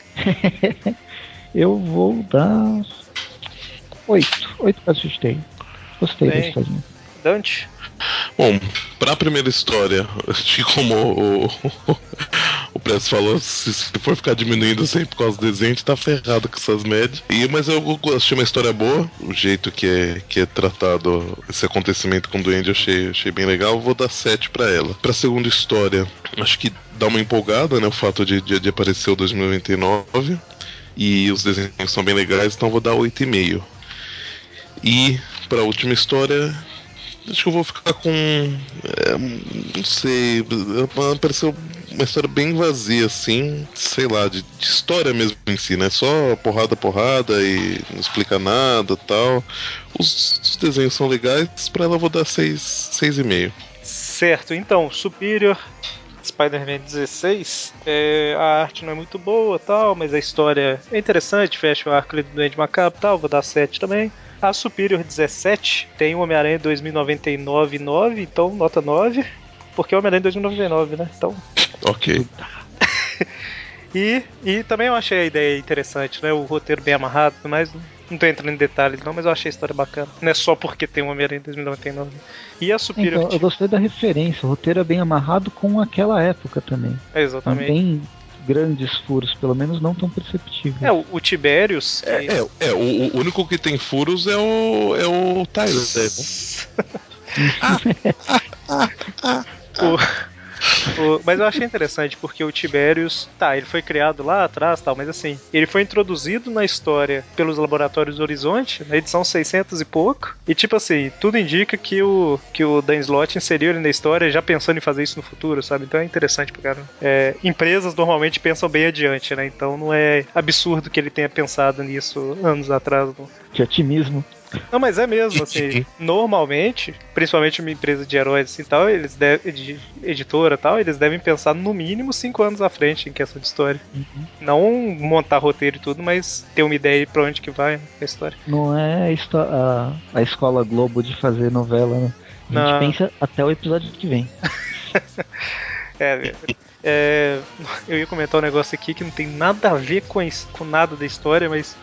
Eu vou dar oito. oito casos de teia. Gostei da historinha. Dante? Bom, para a primeira história, como o, o Press falou, se for ficar diminuindo sempre por causa do desenho, a gente tá ferrado com essas médias. E, mas eu achei uma história boa, o jeito que é, que é tratado esse acontecimento com o Duende, eu achei, achei bem legal. Vou dar sete para ela. Para a segunda história, acho que dá uma empolgada, né? O fato de, de, de aparecer o dois mil e noventa e nove. E os desenhos são bem legais, então vou dar oito vírgula cinco. E para a última história. Acho que eu vou ficar com... É, não sei... Pareceu uma história bem vazia, assim... Sei lá, de, de história mesmo em si, né? Só porrada, porrada e não explica nada e tal... Os, os desenhos são legais... Pra ela eu vou dar seis vírgula cinco. Certo, então... Superior... Spider-Man dezesseis, é, a arte não é muito boa tal, mas a história é interessante, fecha o arco do Duende Macabro tal, vou dar sete também. A Superior dezessete tem o Homem-Aranha dois mil e noventa e nove, nove, então nota nove, porque o Homem-Aranha dois mil e noventa e nove, né? Então. Ok. e, e também eu achei a ideia interessante, né? O roteiro bem amarrado, mas não tô entrando em detalhes não, mas eu achei a história bacana. Não é só porque tem o Homem-Aranha dois mil e noventa e nove. E a Superior... Então, eu gostei da referência, o roteiro é bem amarrado com aquela época também. É, exatamente. Também... grandes furos, pelo menos não tão perceptíveis. É, o, o Tiberius... Que... É, é, é o, o único que tem furos é o... é o Tyler. o, o, mas eu achei interessante, porque o Tiberius... Tá, ele foi criado lá atrás, tal, mas assim, ele foi introduzido na história pelos Laboratórios do Horizonte, na edição seiscentos e pouco, e tipo assim, tudo indica que o, que o Dan Slott inseriu ele na história já pensando em fazer isso no futuro, sabe? Então é interessante pro cara. É, empresas normalmente pensam bem adiante, né? Então não é absurdo que ele tenha pensado nisso anos atrás. Não. Que otimismo. Não, mas é mesmo, assim, normalmente, principalmente uma empresa de heróis assim, tal, eles devem, de editora tal, eles devem pensar no mínimo cinco anos à frente em questão de história. Uhum. Não montar roteiro e tudo, mas ter uma ideia de pra onde que vai a história. Não é a, a escola Globo de fazer novela, né? A gente Não. pensa até o episódio que vem. É, é, eu ia comentar um negócio aqui que não tem nada a ver com, isso, com nada da história, mas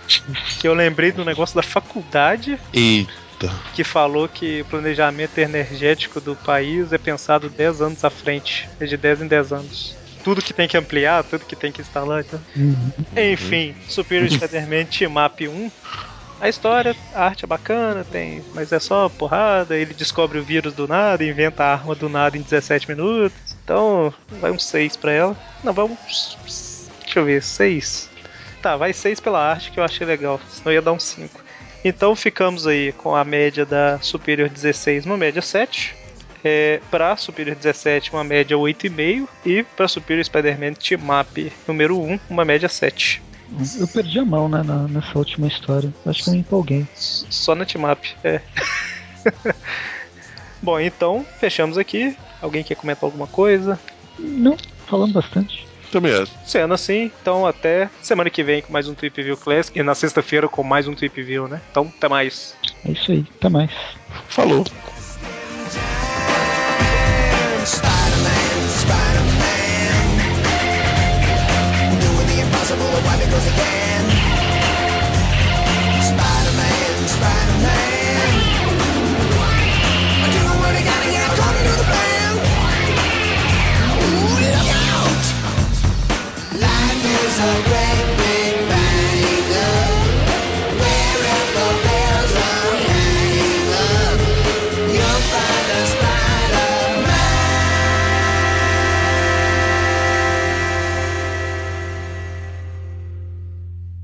que eu lembrei do negócio da faculdade. Eita. Que falou que o planejamento energético do país é pensado dez anos à frente, é de dez em dez anos. Tudo que tem que ampliar, tudo que tem que instalar, então. Uhum. Enfim, Superior Spider-Man Team-Up um. A história, a arte é bacana, tem, mas é só porrada, ele descobre o vírus do nada, inventa a arma do nada em dezessete minutos. Então, vai um seis pra ela. Não, vai um... deixa eu ver, seis. Tá, vai seis pela arte, que eu achei legal, senão ia dar um cinco. Então ficamos aí com a média da Superior dezesseis, uma média sete. É, pra Superior dezessete, uma média oito vírgula cinco. E pra Superior Spider-Man Team-Up número um, uma média sete. Eu perdi a mão, né, na, nessa última história. Acho que eu me empolguei. Só na Team-Up, é. Bom, então, fechamos aqui. Alguém quer comentar alguma coisa? Não, falando bastante. Também é. Sendo assim, então até semana que vem com mais um Thwip View Classic. E na sexta-feira com mais um Thwip View, né? Então, até mais. É isso aí, até mais. Falou. Spider-Man, Spider-Man. Impossible, why? Because again